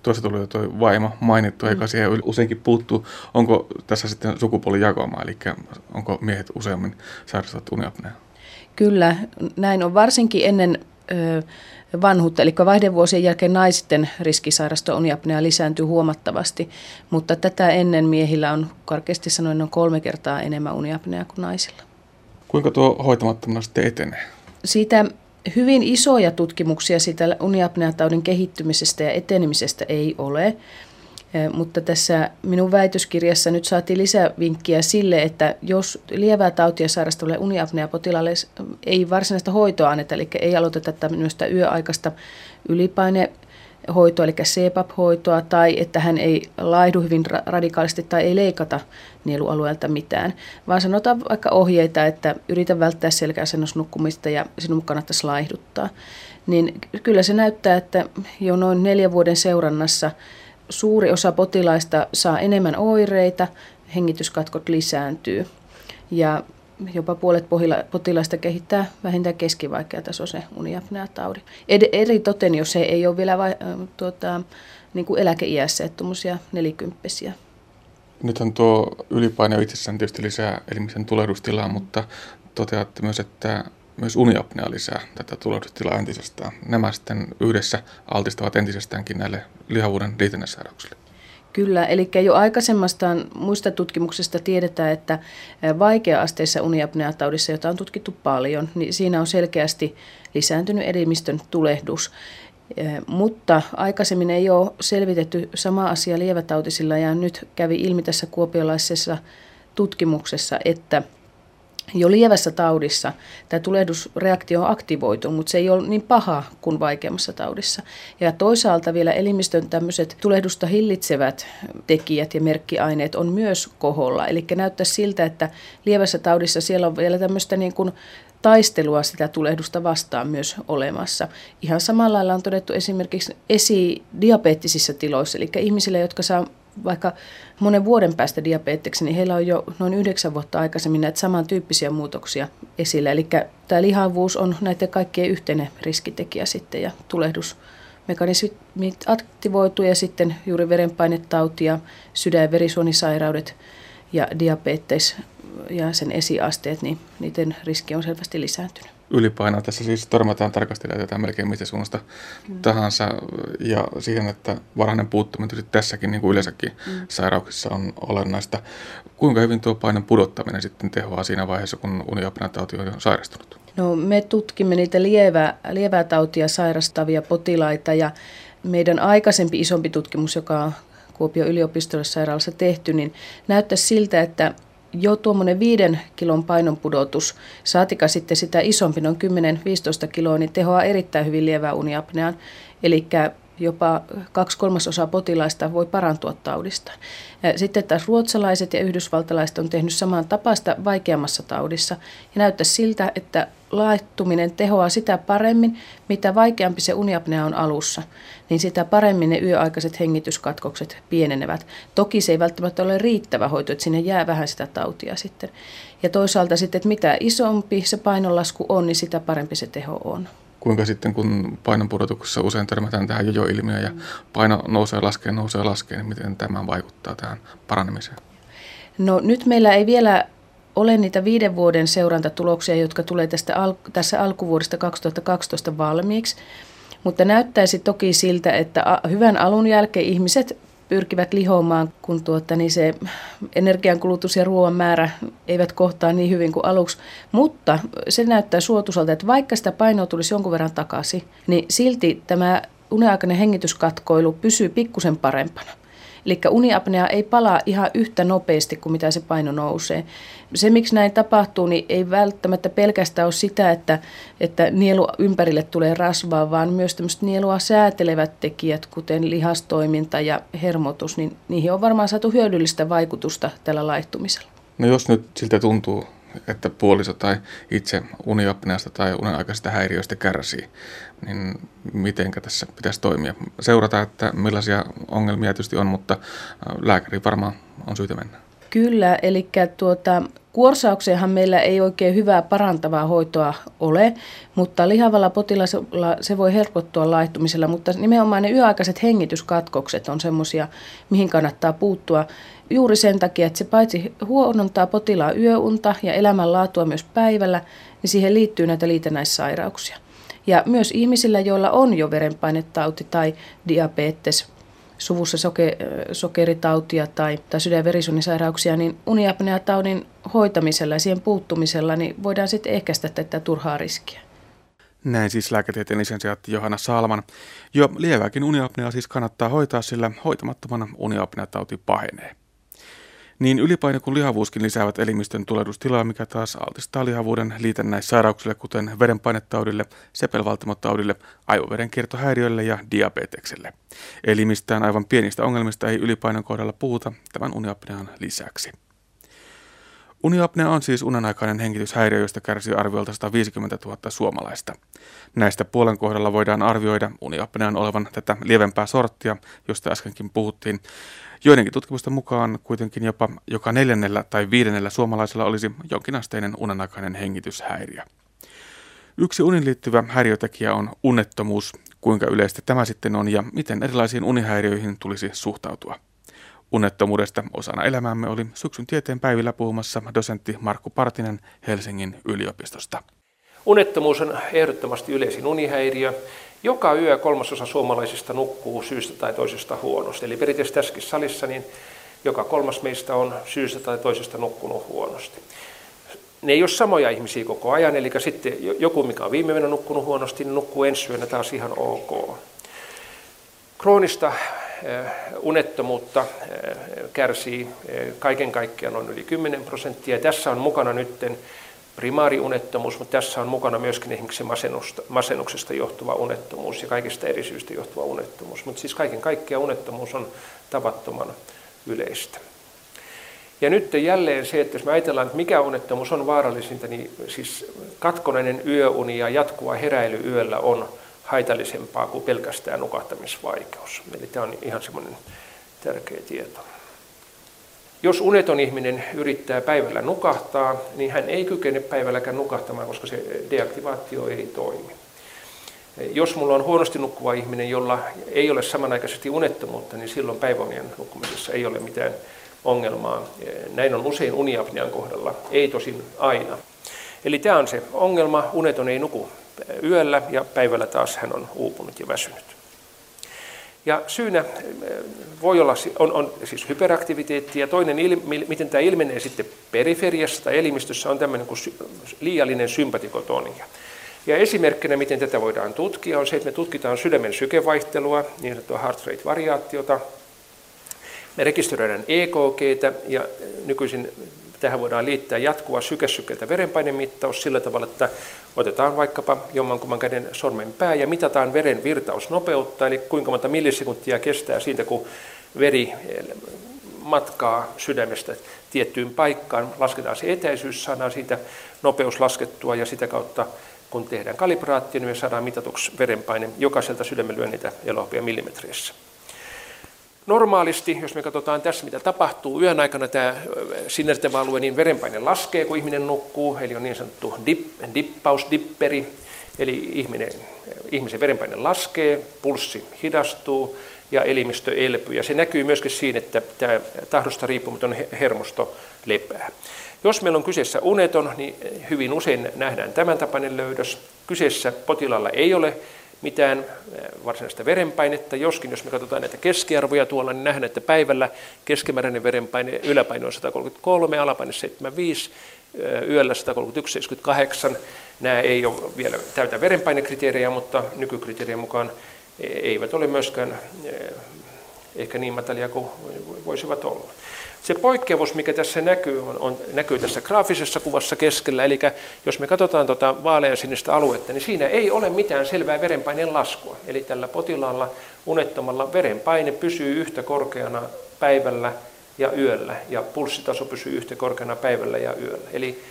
Tuossa tuli jo tuo vaimo mainittu, eikä siihen useinkin puuttuu. Onko tässä sitten sukupuolijakoma, eli onko miehet useammin sairastavat uniapneaa? Kyllä, näin on varsinkin ennen vanhuutta, eli vaihdevuosien jälkeen naisten riskisairastua uniapnea lisääntyy huomattavasti, mutta tätä ennen miehillä on karkeasti sanoen noin 3 kertaa enemmän uniapneaa kuin naisilla. Kuinka tuo hoitamattomana sitten etenee? Siitä hyvin isoja tutkimuksia siitä uniapneataudin kehittymisestä ja etenemisestä ei ole, mutta tässä minun väitöskirjassa nyt saatiin lisävinkkiä sille, että jos lievää tautia sairastavalle uniapneapotilaalle ei varsinaista hoitoa anneta, eli ei aloiteta tämmöistä yöaikaista ylipainehoitoa, eli CPAP-hoitoa, tai että hän ei laihdu hyvin radikaalisti tai ei leikata nielualueelta mitään, vaan sanotaan vaikka ohjeita, että yritä välttää selkäasennusnukkumista ja sinun kannattaisi laihduttaa, niin kyllä se näyttää, että jo noin 4 vuoden seurannassa suuri osa potilaista saa enemmän oireita, hengityskatkot lisääntyy ja jopa puolet potilaista kehittää vähintään keskivaikeatasoisen uniapneataudin. Eritoten, jos he ei ole vielä niin kuin eläkeiässä, että tuommoisia 40-vuotiaita. Nythän tuo ylipaino itsessään tietysti lisää elimisen tulehdustilaa, mutta toteatte myös, että myös uniapnea lisää tätä tulehdustilaa entisestään. Nämä sitten yhdessä altistavat entisestäänkin näille lihavuuden liitännäissairauksille. Kyllä, eli jo aikaisemmastaan muista tutkimuksista tiedetään, että vaikea-asteissa uniapneataudissa, jota on tutkittu paljon, niin siinä on selkeästi lisääntynyt elimistön tulehdus. Mutta aikaisemmin ei ole selvitetty sama asia lievätautisilla ja nyt kävi ilmi tässä kuopiolaisessa tutkimuksessa, että Jo lievässä taudissa tämä tulehdusreaktio on aktivoitu, mutta se ei ole niin paha kuin vaikeammassa taudissa. Ja toisaalta vielä elimistön tämmöiset tulehdusta hillitsevät tekijät ja merkkiaineet on myös koholla. Eli näyttää siltä, että lievässä taudissa siellä on vielä tämmöistä niin kuin taistelua sitä tulehdusta vastaan myös olemassa. Ihan samalla lailla on todettu esimerkiksi esidiabeettisissa tiloissa, eli ihmisillä, jotka saa vaikka monen vuoden päästä diabeteksen, niin heillä on jo noin 9 vuotta aikaisemmin näitä samantyyppisiä muutoksia esillä. Eli tämä lihavuus on näiden kaikkien yhteinen riskitekijä sitten ja tulehdusmekanismit aktivoituu ja sitten juuri verenpainetauti ja sydän- ja verisuonisairaudet ja diabetes ja sen esiasteet, niin niiden riski on selvästi lisääntynyt. Ylipainoa tässä siis törmätään tarkastelemaan melkein mistä suunnasta tahansa ja siihen, että varhainen puuttuminen tässäkin niin kuin yleensäkin sairauksissa on olennaista. Kuinka hyvin tuo painon pudottaminen sitten tehoaa siinä vaiheessa, kun uniapinatauti on sairastunut? No, me tutkimme niitä lievää tautia sairastavia potilaita ja meidän aikaisempi isompi tutkimus, joka on Kuopion yliopistollisessa sairaalassa tehty, niin näyttää siltä, että jo tuommoinen 5 kilon painonpudotus, saatika sitten sitä isompi, noin 10-15 kiloa, niin tehoaa erittäin hyvin lievään uniapneaan. Eli jopa 2/3 potilaista voi parantua taudistaan. Sitten taas ruotsalaiset ja yhdysvaltalaiset on tehnyt samantapaista vaikeammassa taudissa. Ja näyttää siltä, että laittuminen tehoaa sitä paremmin, mitä vaikeampi se uniapnea on alussa, niin sitä paremmin ne yöaikaiset hengityskatkokset pienenevät. Toki se ei välttämättä ole riittävä hoito, että sinne jää vähän sitä tautia sitten. Ja toisaalta sitten, että mitä isompi se painonlasku on, niin sitä parempi se teho on. Kuinka sitten, kun painonpudotuksessa usein törmätään tähän jojo-ilmiöön ja paino nousee ja laskee, niin miten tämä vaikuttaa tähän paranemiseen? No nyt meillä ei vielä ole niitä 5 vuoden seurantatuloksia, jotka tulee tässä alkuvuodesta 2012 valmiiksi, mutta näyttäisi toki siltä, että hyvän alun jälkeen ihmiset pyrkivät lihomaan, kun se energiankulutus ja ruoan määrä eivät kohtaa niin hyvin kuin aluksi. Mutta se näyttää suotuisalta, että vaikka sitä painoa tulisi jonkun verran takaisin, niin silti tämä uniaikainen hengityskatkoilu pysyy pikkusen parempana. Eli uniapnea ei palaa ihan yhtä nopeasti kuin mitä se paino nousee. Se, miksi näin tapahtuu, niin ei välttämättä pelkästään ole sitä, että nielu ympärille tulee rasvaa, vaan myös tämmöiset nielua säätelevät tekijät, kuten lihastoiminta ja hermotus, niin niihin on varmaan saatu hyödyllistä vaikutusta tällä laihtumisella. No jos nyt siltä tuntuu, että puoliso tai itse uniapneasta tai unenaikaisista häiriöistä kärsii, niin miten tässä pitäisi toimia? Seurata, että millaisia ongelmia tietysti on, mutta lääkäri varmaan on syytä mennä. Kyllä, eli kuorsaukseenhan meillä ei oikein hyvää parantavaa hoitoa ole, mutta lihavalla potilaalla se voi helpottua laihtumisella, mutta nimenomaan ne yöaikaiset hengityskatkokset on semmoisia, mihin kannattaa puuttua juuri sen takia, että se paitsi huonontaa potilaan yöunta ja elämänlaatua myös päivällä, niin siihen liittyy näitä liitännäissairauksia. Ja myös ihmisillä, joilla on jo verenpainetauti tai diabetes, suvussa sokeritautia tai sydän- ja verisuonisairauksia, niin uniapneataudin hoitamisella ja siihen puuttumisella niin voidaan sitten ehkäistä tätä turhaa riskiä. Näin siis lääketieteen lisensiaatti Johanna Salman. Jo lievääkin uniapneaa siis kannattaa hoitaa, sillä hoitamattomana uniapneatauti pahenee. Niin ylipaino kuin lihavuuskin lisäävät elimistön tulehdustilaa, mikä taas altistaa lihavuuden liitännäissairauksille, kuten verenpainetaudille, sepelvaltimotaudille, aivoverenkiertohäiriölle ja diabetekselle. Eli mistään aivan pienistä ongelmista ei ylipainon kohdalla puhuta tämän uniapnean lisäksi. Uniapnea on siis unenaikainen hengityshäiriö, josta kärsii arviolta 150 000 suomalaista. Näistä puolen kohdalla voidaan arvioida uniapnean olevan tätä lievempää sorttia, josta äskenkin puhuttiin. Joidenkin tutkimusten mukaan kuitenkin jopa joka 4. tai 5. suomalaisella olisi jonkinasteinen unenaikainen hengityshäiriö. Yksi unin liittyvä häiriötekijä on unettomuus. Kuinka yleistä tämä sitten on ja miten erilaisiin unihäiriöihin tulisi suhtautua? Unettomuudesta osana elämäämme oli syksyn tieteen päivillä puhumassa dosentti Markku Partinen Helsingin yliopistosta. Unettomuus on ehdottomasti yleisin unihäiriö. Joka yö 3/3 suomalaisista nukkuu syystä tai toisesta huonosti. Eli periaatteessa tässäkin salissa niin joka 3. meistä on syystä tai toisesta nukkunut huonosti. Ne ei ole samoja ihmisiä koko ajan, eli sitten joku, mikä on viime yönä nukkunut huonosti, niin nukkuu ensi yönä taas ihan ok. Kroonista unettomuutta kärsii kaiken kaikkiaan noin yli 10%. Tässä on mukana nytten primaariunettomuus, mutta tässä on mukana myöskin ihmisen masennuksesta johtuva unettomuus ja kaikista eri syistä johtuva unettomuus. Mutta siis kaiken kaikkiaan unettomuus on tavattoman yleistä. Ja nyt jälleen se, että jos me ajatellaan, että mikä unettomuus on vaarallisinta, niin siis katkonainen yöuni ja jatkuva heräily yöllä on haitallisempaa kuin pelkästään nukahtamisvaikeus. Eli tämä on ihan semmoinen tärkeä tieto. Jos uneton ihminen yrittää päivällä nukahtaa, niin hän ei kykene päivälläkään nukahtamaan, koska se deaktivaatio ei toimi. Jos minulla on huonosti nukkuva ihminen, jolla ei ole samanaikaisesti unettomuutta, niin silloin päiväunien nukkumisessa ei ole mitään ongelmaa. Näin on usein uniapnean kohdalla, ei tosin aina. Eli tämä on se ongelma, uneton ei nuku yöllä ja päivällä taas hän on uupunut ja väsynyt. Ja syynä voi olla, on siis hyperaktiviteetti ja toinen, miten tämä ilmenee sitten periferiassa tai elimistössä, on tämmöinen kuin liiallinen sympatikotonia. Ja esimerkkinä, miten tätä voidaan tutkia, on se, että me tutkitaan sydämen sykevaihtelua, niin sanottua heart rate variaatiota. Me rekisteröidään EKG:tä ja nykyisin tähän voidaan liittää jatkuva sykesykkeeltä verenpainemittaus sillä tavalla, että otetaan vaikkapa jommankumman käden sormenpää ja mitataan veren virtausnopeutta, eli kuinka monta millisekuntia kestää siitä, kun veri matkaa sydämestä tiettyyn paikkaan. Lasketaan se etäisyys, saadaan siitä nopeus laskettua ja sitä kautta, kun tehdään kalibraatio, niin me saadaan mitatuksi verenpaine jokaiselta sydämen lyönneitä elokuvia millimetreissä. Normaalisti, jos me katsotaan tässä, mitä tapahtuu, yön aikana tämä sinertävä alue, niin verenpaine laskee, kun ihminen nukkuu, eli on niin sanottu dippausdipperi, eli ihmisen verenpaine laskee, pulssi hidastuu ja elimistö elpyy. Ja se näkyy myöskin siinä, että tämä tahdosta riippumaton hermosto lepää. Jos meillä on kyseessä uneton, niin hyvin usein nähdään tämän tapainen löydös. Kyseessä potilaalla ei ole mitään varsinaista verenpainetta, joskin jos me katsotaan näitä keskiarvoja tuolla, niin nähdään, että päivällä keskimääräinen verenpaine, yläpaine on 133, alapaine 75, yöllä 131,78. Nämä ei ole vielä täytä verenpainekriteerejä, mutta nykykriteerien mukaan eivät ole myöskään ehkä niin matalia kuin voisivat olla. Se poikkeavuus, mikä tässä näkyy, näkyy tässä graafisessa kuvassa keskellä, eli jos me katsotaan tuota vaaleansinistä aluetta, niin siinä ei ole mitään selvää verenpaineen laskua. Eli tällä potilaalla unettomalla verenpaine pysyy yhtä korkeana päivällä ja yöllä, ja pulssitaso pysyy yhtä korkeana päivällä ja yöllä. Eli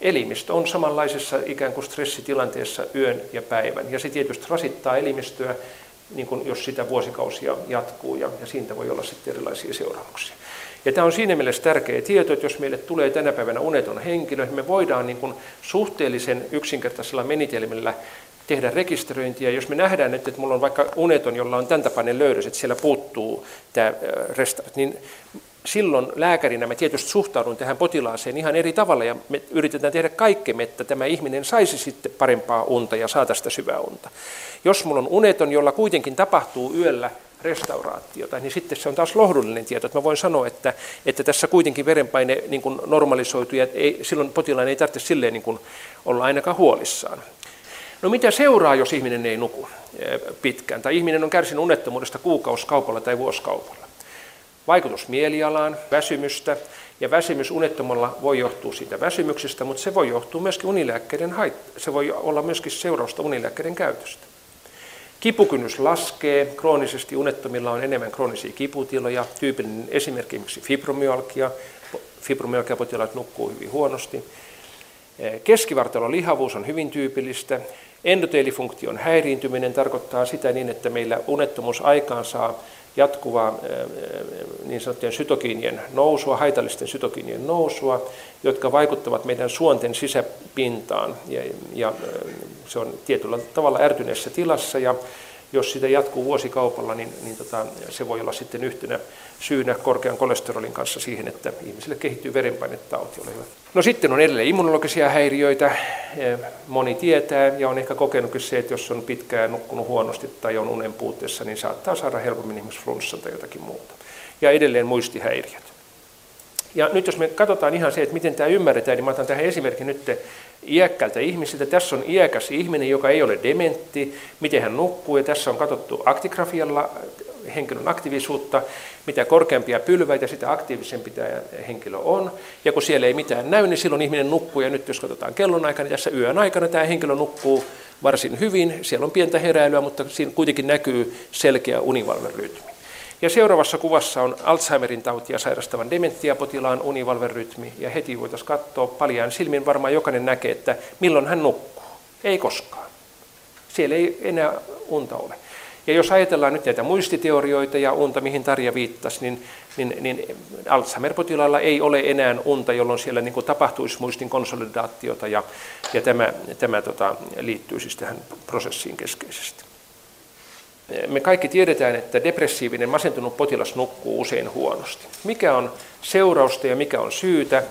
elimistö on samanlaisessa ikään kuin stressitilanteessa yön ja päivän, ja se tietysti rasittaa elimistöä, niin kuin jos sitä vuosikausia jatkuu, ja siitä voi olla sitten erilaisia seuraamuksia. Ja tämä on siinä mielessä tärkeä tieto, että jos meille tulee tänä päivänä uneton henkilö, niin me voidaan niin kuin suhteellisen yksinkertaisella menitelmillä tehdä rekisteröintiä. Jos me nähdään nyt, että minulla on vaikka uneton, jolla on tämän tapainen löydös, että siellä puuttuu tämä restart, niin silloin lääkärinä me tietysti suhtaudun tähän potilaaseen ihan eri tavalla ja me yritetään tehdä kaikkemme, että tämä ihminen saisi sitten parempaa unta ja saa tästä syvää unta. Jos minulla on uneton, jolla kuitenkin tapahtuu yöllä restauraatiota, niin sitten se on taas lohdullinen tieto, että mä voin sanoa, että tässä kuitenkin verenpaine niin kuin normalisoituu ja silloin potilaan ei tarvitse silleen niin kuin olla ainakaan huolissaan. No mitä seuraa, jos ihminen ei nuku pitkään tai ihminen on kärsinyt unettomuudesta kuukausikaupalla tai vuosikaupalla? Vaikutus mielialaan, väsymystä, ja väsymys unettomalla voi johtua siitä väsymyksestä, mutta se voi johtua myöskin unilääkkeiden se voi olla myöskin seurausta unilääkkeiden käytöstä. Kipukynnys laskee, kroonisesti unettomilla on enemmän kroonisia kiputiloja, tyypillinen esimerkki esimerkiksi fibromyalgia, fibromyalgiapotilaat nukkuu hyvin huonosti. Keskivartalon lihavuus on hyvin tyypillistä. Endoteelifunktion häiriintyminen tarkoittaa sitä niin, että meillä unettomuus aikaansaa jatkuvaa niin sanottujen sytokiinien nousua, haitallisten sytokiinien nousua, jotka vaikuttavat meidän suonten sisäpintaan. Ja se on tietyllä tavalla ärtyneessä tilassa ja jos sitä jatkuu vuosikaupalla, niin se voi olla sitten yhtenä syynä korkean kolesterolin kanssa siihen, että ihmisille kehittyy verenpainetauti. No sitten on edelleen immunologisia häiriöitä. Moni tietää ja on ehkä kokenutkin se, että jos on pitkään nukkunut huonosti tai on unen puutteessa, niin saattaa saada helpommin esimerkiksi flunssan tai jotakin muuta. Ja edelleen muistihäiriöt. Ja nyt jos me katsotaan ihan se, että miten tämä ymmärretään, niin mä otan tähän esimerkin nyt iäkkäiltä ihmisiltä. Tässä on iäkäs ihminen, joka ei ole dementti, miten hän nukkuu, ja tässä on katsottu aktigrafialla henkilön aktiivisuutta. Mitä korkeampia pylväitä, sitä aktiivisempi tämä henkilö on. Ja kun siellä ei mitään näy, niin silloin ihminen nukkuu. Ja nyt jos katsotaan kellon aikana, tässä yön aikana tämä henkilö nukkuu varsin hyvin. Siellä on pientä heräilyä, mutta siinä kuitenkin näkyy selkeä univalverytmi. Ja seuraavassa kuvassa on Alzheimerin tautia sairastavan dementiapotilaan univalverytmi. Ja heti voitaisiin katsoa paljaan silmin, varmaan jokainen näkee, että milloin hän nukkuu. Ei koskaan. Siellä ei enää unta ole. Ja jos ajatellaan nyt näitä muistiteorioita ja unta, mihin Tarja viittasi, niin Alzheimer-potilailla ei ole enää unta, jolloin siellä niin kuin tapahtuisi muistin konsolidaatiota, ja tämä liittyy siis tähän prosessiin keskeisesti. Me kaikki tiedetään, että depressiivinen masentunut potilas nukkuu usein huonosti. Mikä on seurausta ja mikä on syytä?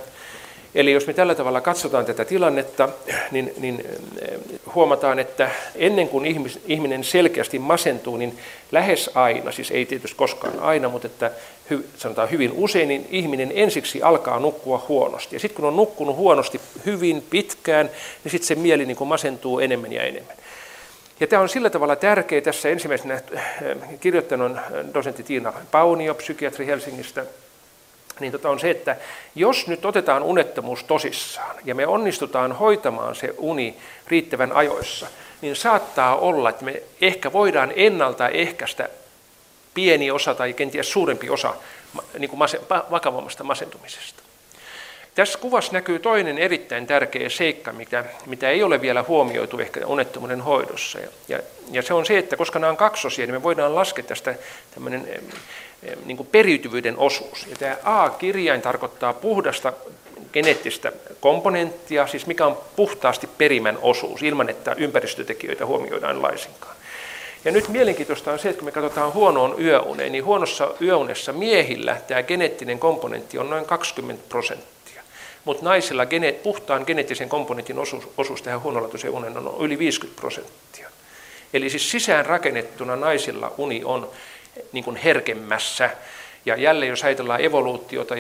Eli jos me tällä tavalla katsotaan tätä tilannetta, niin huomataan, että ennen kuin ihminen selkeästi masentuu, niin lähes aina, siis ei tietysti koskaan aina, mutta että sanotaan hyvin usein, niin ihminen ensiksi alkaa nukkua huonosti. Ja sitten kun on nukkunut huonosti hyvin pitkään, niin sitten se mieli niin kuin masentuu enemmän ja enemmän. Ja tämä on sillä tavalla tärkeä. Tässä ensimmäisenä kirjoittanut on dosentti Tiina Paunio, psykiatri Helsingistä. On se, että jos nyt otetaan unettomuus tosissaan ja me onnistutaan hoitamaan se uni riittävän ajoissa, niin saattaa olla, että me ehkä voidaan ennaltaehkäistä pieni osa tai kenties suurempi osa niin kuin vakavammasta masentumisesta. Tässä kuvassa näkyy toinen erittäin tärkeä seikka, mitä ei ole vielä huomioitu ehkä unettomuuden hoidossa. Ja se on se, että koska nämä on kaksosia, niin me voidaan laskea tästä tämmöinen niin kuin periytyvyyden osuus. Ja tämä A-kirjain tarkoittaa puhdasta geneettistä komponenttia, siis mikä on puhtaasti perimän osuus, ilman että ympäristötekijöitä huomioidaan laisinkaan. Ja nyt mielenkiintoista on se, että kun me katsotaan huonoon yöuneen, niin huonossa yöunessa miehillä tämä geneettinen komponentti on noin 20%. Mutta naisilla puhtaan geneettisen komponentin osuus tähän huonolaatuiseen unen on yli 50%. Eli siis sisään rakennettuna naisilla uni on niin kuin herkemmässä. Ja jälleen jos ajatellaan evoluutiota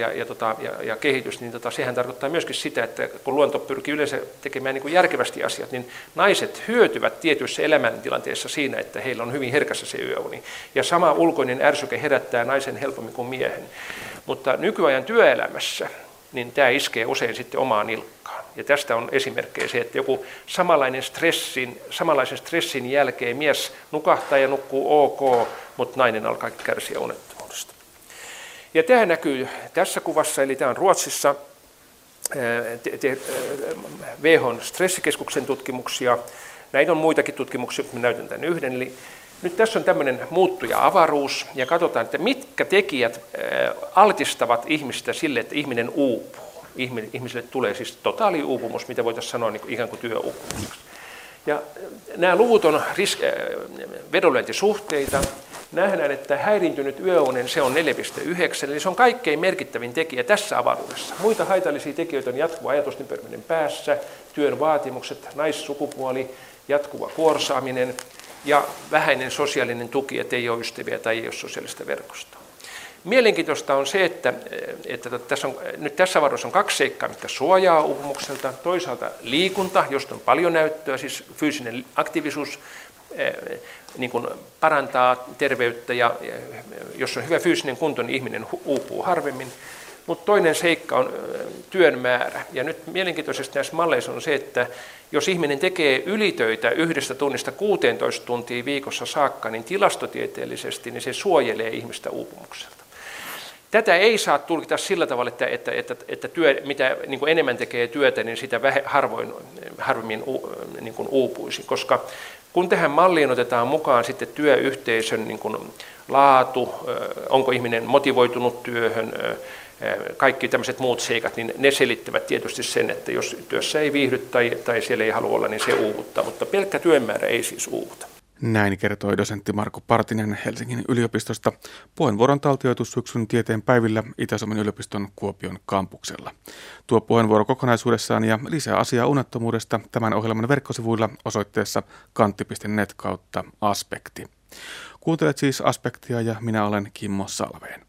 ja kehitystä, niin sehän tarkoittaa myöskin sitä, että kun luonto pyrkii yleensä tekemään niin kuin järkevästi asiat, niin naiset hyötyvät tietyissä elämäntilanteissa siinä, että heillä on hyvin herkässä se yöuni. Ja sama ulkoinen ärsyke herättää naisen helpommin kuin miehen. Mutta nykyajan työelämässä niin tämä iskee usein sitten omaan nilkkaan. Ja tästä on esimerkkejä se, että joku samanlaisen stressin jälkeen mies nukahtaa ja nukkuu ok, mutta nainen alkaa kärsiä unettomuudesta. Ja tämä näkyy tässä kuvassa, eli tämä on Ruotsissa WHO:n stressikeskuksen tutkimuksia. Näitä on muitakin tutkimuksia, mutta näytän tämän yhden. Eli nyt tässä on tämmöinen muuttuja-avaruus, ja katsotaan, että mitkä tekijät altistavat ihmistä sille, että ihminen uupuu. Ihmiselle tulee siis totaali uupumus, mitä voitaisiin sanoa niin kuin, ikään kuin työuupumuksesta. Ja nämä luvut on vedonlyöntisuhteita. Nähdään, että häiriintynyt yöunen se on 4,9, eli se on kaikkein merkittävin tekijä tässä avaruudessa. Muita haitallisia tekijöitä on jatkuva ajatusnipörminen päässä, työn vaatimukset, naissukupuoli, jatkuva kuorsaaminen ja vähäinen sosiaalinen tuki, ettei ole ystäviä tai ei ole sosiaalista verkostoa. Mielenkiintoista on se, että tässä avaruudessa on kaksi seikkaa, mitkä suojaa uupumukselta. Toisaalta liikunta, josta on paljon näyttöä, siis fyysinen aktiivisuus niin kuin parantaa terveyttä, ja jos on hyvä fyysinen kunto, niin ihminen uupuu harvemmin. Mutta toinen seikka on työn määrä. Ja nyt mielenkiintoisesti näissä malleissa on se, että jos ihminen tekee ylitöitä 1 tunnista 16 tuntia viikossa saakka, niin tilastotieteellisesti niin se suojelee ihmistä uupumukselta. Tätä ei saa tulkita sillä tavalla, että mitä niin kuin enemmän tekee työtä, niin sitä harvemmin niin kuin uupuisi, koska kun tähän malliin otetaan mukaan sitten työyhteisön niin kuin laatu, onko ihminen motivoitunut työhön, kaikki tämmöiset muut seikat, niin ne selittävät tietysti sen, että jos työssä ei viihdy tai siellä ei halua olla, niin se uuvuttaa, mutta pelkkä työn määrä ei siis uuvuta. Näin kertoi dosentti Markku Partinen Helsingin yliopistosta. Puheenvuoron taltioitu syksyn tieteen päivillä Itä-Suomen yliopiston Kuopion kampuksella. Tuo puheenvuoro kokonaisuudessaan ja lisää asiaa unettomuudesta tämän ohjelman verkkosivuilla osoitteessa kantti.net kautta aspekti. Kuuntelet siis Aspektia ja minä olen Kimmo Salveen.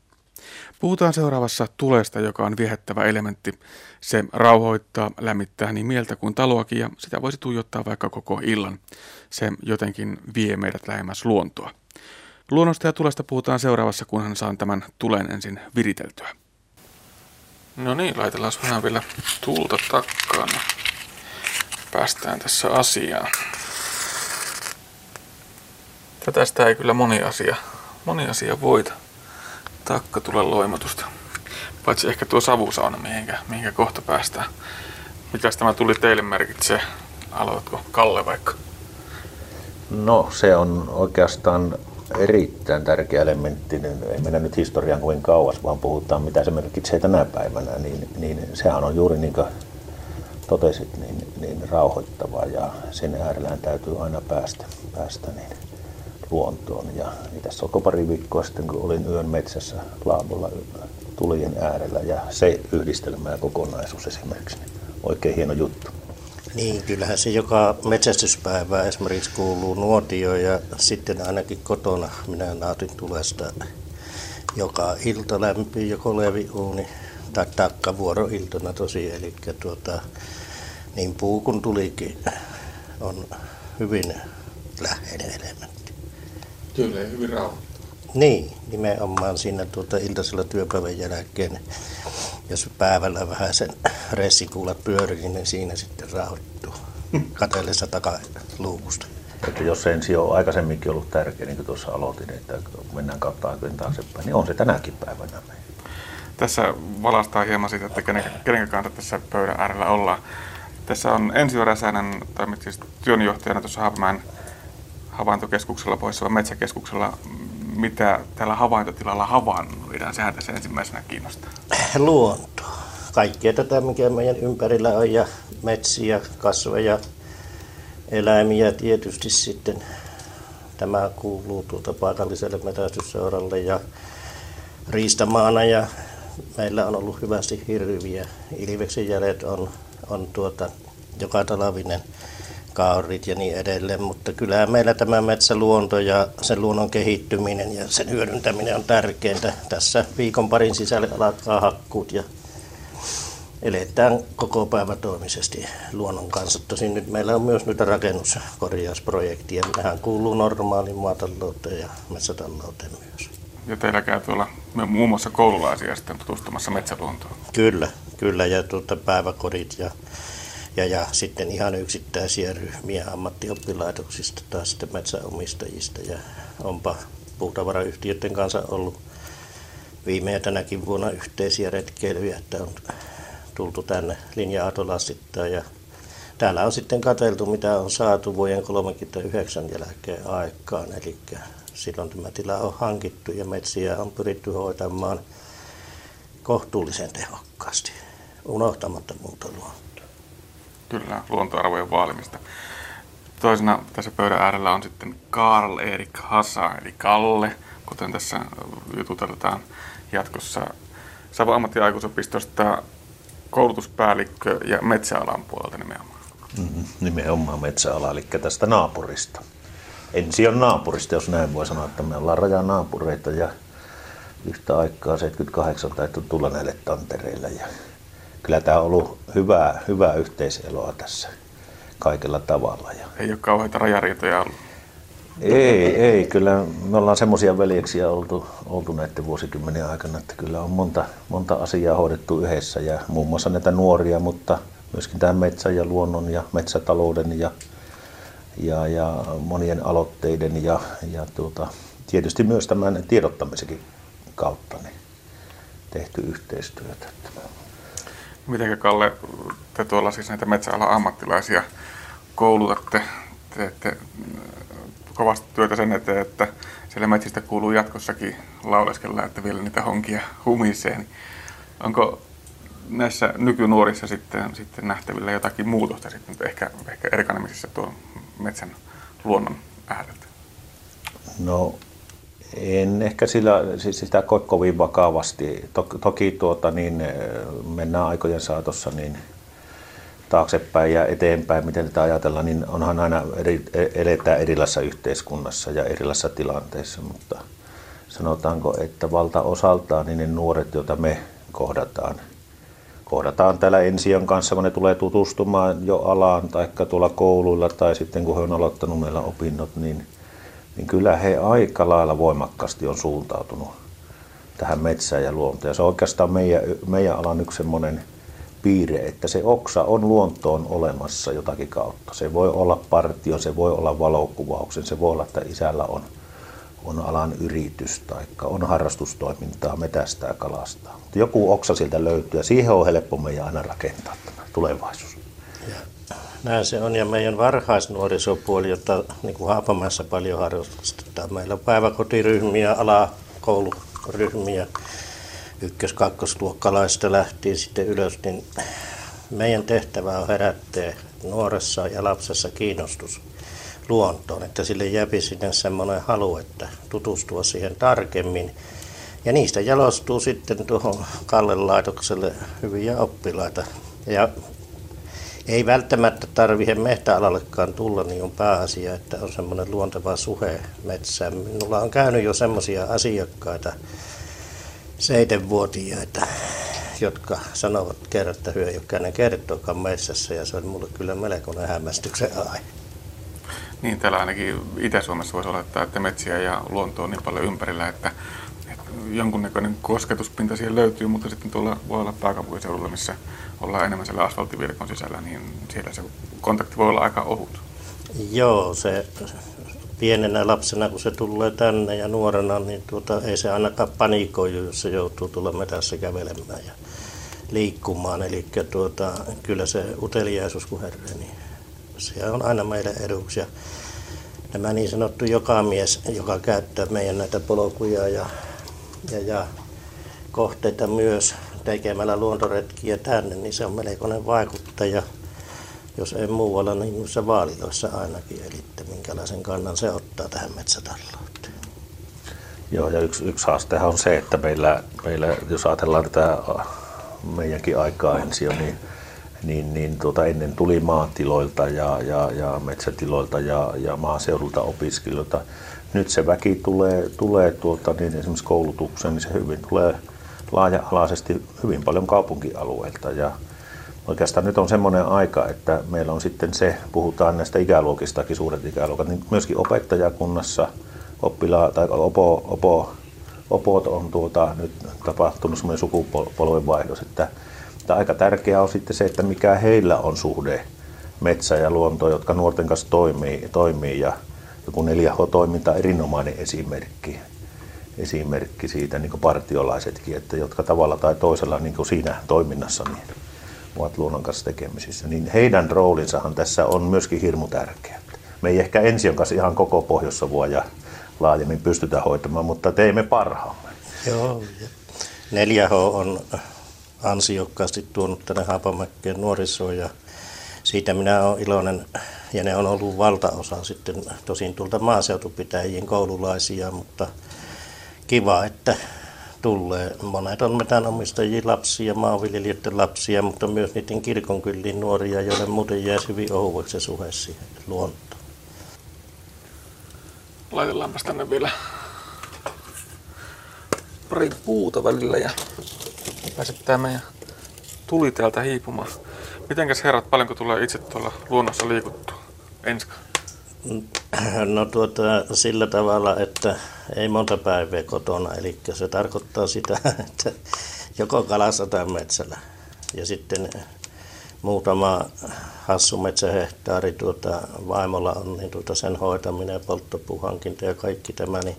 Puhutaan seuraavassa tulesta, joka on viehättävä elementti. Se rauhoittaa, lämmittää niin mieltä kuin taloakin ja sitä voisi tuijottaa vaikka koko illan. Se jotenkin vie meidät lähemmäs luontoa. Luonnosta ja tulesta puhutaan seuraavassa, kunhan saan tämän tulen ensin viriteltyä. No niin, laitellaan vähän vielä tulta takkaan. Päästään tässä asiaan. Tästä ei kyllä moni asia voita takkatulen loimatusta. Paitsi ehkä tuo savusauna, mihinkä kohta päästään. Mitäs tämä tuli teille merkitsee? Aloitko Kalle vaikka? No se on oikeastaan erittäin tärkeä elementti. Ei mennä nyt historiaan kovin kauas, vaan puhutaan mitä se merkitsee tänä päivänä. Niin sehän on juuri niin kuin totesit, niin rauhoittavaa ja sen äärellään täytyy aina päästä niin luontoon. Ja tässä on pari viikkoa sitten, kun olin yön metsässä laavulla tulien äärellä ja se yhdistelmä ja kokonaisuus esimerkiksi. Oikein hieno juttu. Niin, kyllähän se joka metsästyspäivää esimerkiksi kuuluu nuotio ja sitten ainakin kotona minä nautin tulesta joka ilta lämpi, joko leviuuni tai takkavuoroiltana tosi, eli niin puu kun tulikin on hyvin läheinen elementti. Kyllä, hyvin rauhoittava. Niin, nimenomaan siinä iltaisella työpäivän jälkeen. Jos päivällä vähän sen ressikuulla pyörii, niin siinä sitten rauhoittuu kateellisessa takaluukusta. Että jos ensi on aikaisemminkin ollut tärkeä, niin kuin tuossa aloitin, että kun mennään kautta aikojen taaksepäin, niin on se tänäkin päivänä. Tässä valastaa hieman siitä, että kenen kanssa tässä pöydän äärellä ollaan. Tässä on Ensi Räsänen, toimit siis työnjohtajana tuossa Haapamäen havaintokeskuksella, Pohjois- ja Metsäkeskuksella. Mitä tällä havaintotilalla havainnoidaan? Sehän tässä ensimmäisenä kiinnostaa. Luonto. Kaikkea tätä, mikä meidän ympärillä on, ja metsiä, kasveja, eläimiä tietysti sitten. Tämä kuuluu paikalliselle metsästysseuralle ja riistamaana, ja meillä on ollut hyvästi hirviä. Ilveksen jäljet on joka talvinen. Kaurit ja niin edelleen, mutta kyllä meillä tämä metsäluonto ja sen luonnon kehittyminen ja sen hyödyntäminen on tärkeintä. Tässä viikon parin sisällä alkaa hakkuut ja eletään koko päivä toimisesti luonnon kanssa. Tosin nyt meillä on myös nyt rakennuskorjausprojektia. Mehän kuuluu normaaliin maatalouteen ja metsätalouteen myös. Ja teillä käy tuolla muun muassa koululaisia sitten tutustumassa metsäluontoon. Kyllä ja päiväkodit ja sitten ihan yksittäisiä ryhmiä ammattioppilaitoksista tai sitten metsänomistajista. Ja onpa puutavarayhtiöiden kanssa ollut viime ja tänäkin vuonna yhteisiä retkeilyjä, että on tultu tänne linja-autolasittain. Ja täällä on sitten katseltu, mitä on saatu vuoden 1939 jälkeen aikaan. Eli silloin tämä tila on hankittu ja metsiä on pyritty hoitamaan kohtuullisen tehokkaasti, unohtamatta muuta luontoa. Kyllä, luontoarvojen vaalimista. Toisena tässä pöydän äärellä on sitten Karl-Erik Hassa, eli Kalle, kuten tässä jututeltaan jatkossa. Savon ammattiaikuisopistosta koulutuspäällikkö ja metsäalan puolelta nimenomaan. Nimenomaan metsäala, eli tästä naapurista. Ensi on naapurista, jos näin voi sanoa, että me ollaan rajanaapureita ja yhtä aikaa 78 taittu tulla näille tantereille. Kyllä tämä on ollut hyvää yhteiseloa tässä kaikella tavalla. Ei ole kauheita rajariitoja ollut. Ei, kyllä me ollaan semmoisia veljeksiä oltu näiden vuosikymmenien aikana, että kyllä on monta asiaa hoidettu yhdessä ja muun muassa näitä nuoria, mutta myöskin tämän metsän ja luonnon ja metsätalouden ja monien aloitteiden ja tietysti myös tämän tiedottamisenkin kautta niin tehty yhteistyötä. Mitenkä Kalle, te tuolla siis näitä metsäalan ammattilaisia koulutatte, teette kovasti työtä sen eteen, että siellä metsistä kuuluu jatkossakin lauleskella, että vielä niitä honkia humisee. Niin onko näissä nykynuorissa sitten nähtävillä jotakin muutosta sitten ehkä erkanemisissa tuon metsän luonnon ääreltä? No en ehkä sitä koe kovin vakavasti. Toki mennään aikojen saatossa niin taaksepäin ja eteenpäin, miten tätä ajatellaan, niin onhan aina eletään erilaisessa yhteiskunnassa ja erilaisissa tilanteissa, mutta sanotaanko, että valtaosaltaan niin ne nuoret, joita me kohdataan täällä Ension kanssa, kun ne tulee tutustumaan jo alaan tai tuolla kouluilla tai sitten kun he on aloittanut meillä opinnot, niin niin kyllä he aika lailla voimakkaasti on suuntautunut tähän metsään ja luontoon. Ja se on oikeastaan meidän alan yksi semmoinen piirre, että se oksa on luontoon olemassa jotakin kautta. Se voi olla partio, se voi olla valokuvauksen, se voi olla, että isällä on alan yritys tai on harrastustoimintaa, metästää, kalastaa. Mutta joku oksa sieltä löytyy ja siihen on helppo meidän aina rakentaa tämä tulevaisuus. Näin se on, ja meidän varhaisnuorisopuoli, jota niin kuin Haapamäessä paljon harrastetaan. Meillä on päiväkotiryhmiä, alakouluryhmiä, ykkös-kakkosluokkalaista lähtien sitten ylös, niin meidän tehtävä on herättää nuoressa ja lapsessa kiinnostus luontoon, että sille jäpi sinne semmoinen halu, että tutustua siihen tarkemmin. Ja niistä jalostuu sitten tuohon Kallen laitokselle hyviä oppilaita. Ja ei välttämättä tarvitse mehtäalallekaan tulla, niin on pääasia, että on semmoinen luonteva suhe metsään. Minulla on käynyt jo semmoisia asiakkaita, 7-vuotiaita, jotka sanovat kerran, että hyö ei ole käynyt kertookaan metsässä, ja se on mulle kyllä melkoinen hämmästyksen aihe. Niin, täällä ainakin Itä-Suomessa voisi olettaa, että metsiä ja luontoa on niin paljon ympärillä, että jonkunnäköinen kosketuspinta siihen löytyy, mutta sitten tuolla voi olla pääkaupunkiseudulla, missä ollaan enemmän siellä asfalttivirkon sisällä, niin siellä se kontakti voi olla aika ohut. Joo, se pienenä lapsena, kun se tulee tänne ja nuorena, niin ei se ainakaan panikoidu, jos se joutuu tulla metässä kävelemään ja liikkumaan. Eli kyllä se uteliaisuus kun herää, niin se on aina meille eduksi. Ja nämä niin sanottu joka mies, joka käyttää meidän näitä polkuja ja kohteita myös tekemällä luontoretkiä tänne, niin se on melkoinen vaikuttaja, jos ei muualla, niin noissa vaaliloissa ainakin, eli minkälaisen kannan se ottaa tähän metsätalouteen. Joo, ja yksi haastehan on se, että meillä jos ajatellaan tätä meidänkin aikaa ensin, niin ennen tuli maatiloilta ja metsätiloilta ja maaseudulta opiskelijoilta. Nyt se väki tulee esimerkiksi koulutukseen, niin se hyvin tulee laaja-alaisesti hyvin paljon kaupunkialueilta. Ja oikeastaan nyt on semmoinen aika, että meillä on sitten se, puhutaan näistä ikäluokistakin, suuret ikäluokat, niin myöskin opettajakunnassa opot on nyt tapahtunut semmoinen sukupolvenvaihdos, että aika tärkeää on sitten se, että mikä heillä on suhde metsään ja luontoon, jotka nuorten kanssa toimii ja joku 4H-toiminta on erinomainen esimerkki siitä, niin kuin partiolaisetkin, että jotka tavalla tai toisella niin kuin siinä toiminnassa niin ovat luonnon kanssa tekemisissä, niin heidän roolinsahan tässä on myöskin hirmu tärkeä. Me ei ehkä ensin kanssa ihan koko Pohjois-Savoa ja laajemmin pystytä hoitamaan, mutta teemme parhaamme. Joo, 4H on ansiokkaasti tuonut tänne Haapamäkkeen nuorisoon, ja siitä minä olen iloinen, ja ne on ollut valtaosa sitten, tosin tuolta maaseutupitäjien koululaisia, mutta kiva, että tulee. Monet on metsänomistajia lapsia, maanviljelijöiden lapsia, mutta myös niiden kirkonkyllin nuoria, joille muuten jäisi hyvin ohueksi suhe siihen luontoon. Laitellaanpas tänne vielä pari puuta välillä ja pääsetään meidän tuli täältä hiipumaan. Mitenkäs herrat, paljonko tulee itse tuolla luonnossa liikuttua? Enska. No sillä tavalla, että ei monta päivää kotona, eli se tarkoittaa sitä, että joko kalassa tai metsällä. Ja sitten muutama hassu metsähehtaari vaimolla on, niin sen hoitaminen, polttopuuhankinta ja kaikki tämä, niin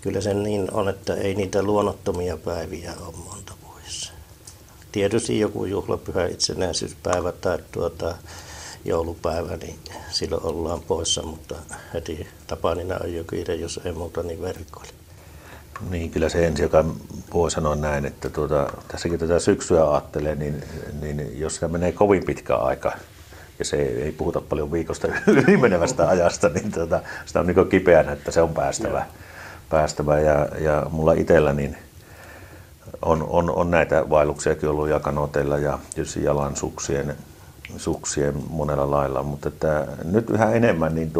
kyllä se niin on, että ei niitä luonnottomia päiviä ole monta vuodessa. Tietysti joku juhlapyhä, itsenäisyyspäivä tai joulupäivä, niin silloin ollaan poissa, mutta heti Tapanina on jo kiire, jos ei muuta, niin verkoille. Niin, kyllä se ensi, joka voi sanoa näin, että tässäkin tätä syksyä ajattelee, niin jos se menee kovin pitkä aika, ja se ei puhuta paljon viikosta ylimenevästä ajasta, niin sitä on niin kipeänä, että se on päästävä. Ja mulla itsellä niin on näitä vaelluksiakin ollut jakanoteilla ja tietysti jalansuksien monella lailla, mutta että nyt yhä enemmän niin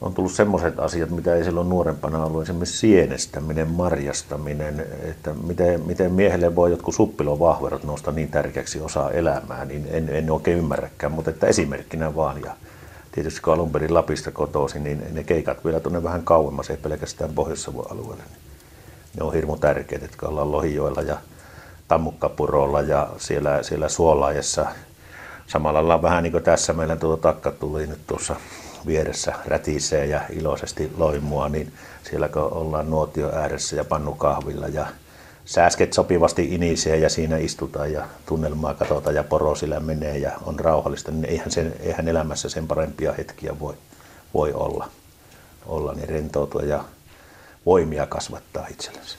on tullut semmoiset asiat, mitä ei silloin nuorempana ollut, esimerkiksi sienestäminen, marjastaminen, että miten miehelle voi jotkut suppilovahverot nousta niin tärkeäksi osaa elämää, niin en oikein ymmärräkään, mutta että esimerkkinä vaan. Ja tietysti kun alun perin Lapista kotoisin, niin ne keikat vielä tuonne vähän kauemmas, ei pelkästään Pohjois-Savon alueelle. Ne on hirmu tärkeitä, jotka ollaan Lohijoella ja Tammukkapurolla ja siellä Suolaajessa. Samalla ollaan vähän niin kuin tässä, meillä tuo takka tuli nyt tuossa vieressä rätisee ja iloisesti loimua, niin siellä kun ollaan nuotio ääressä ja pannukahvilla ja sääsket sopivasti inisee ja siinä istutaan ja tunnelmaa katsotaan ja poro sillä menee ja on rauhallista, niin eihän elämässä sen parempia hetkiä voi olla niin rentoutua ja voimia kasvattaa itsellensä.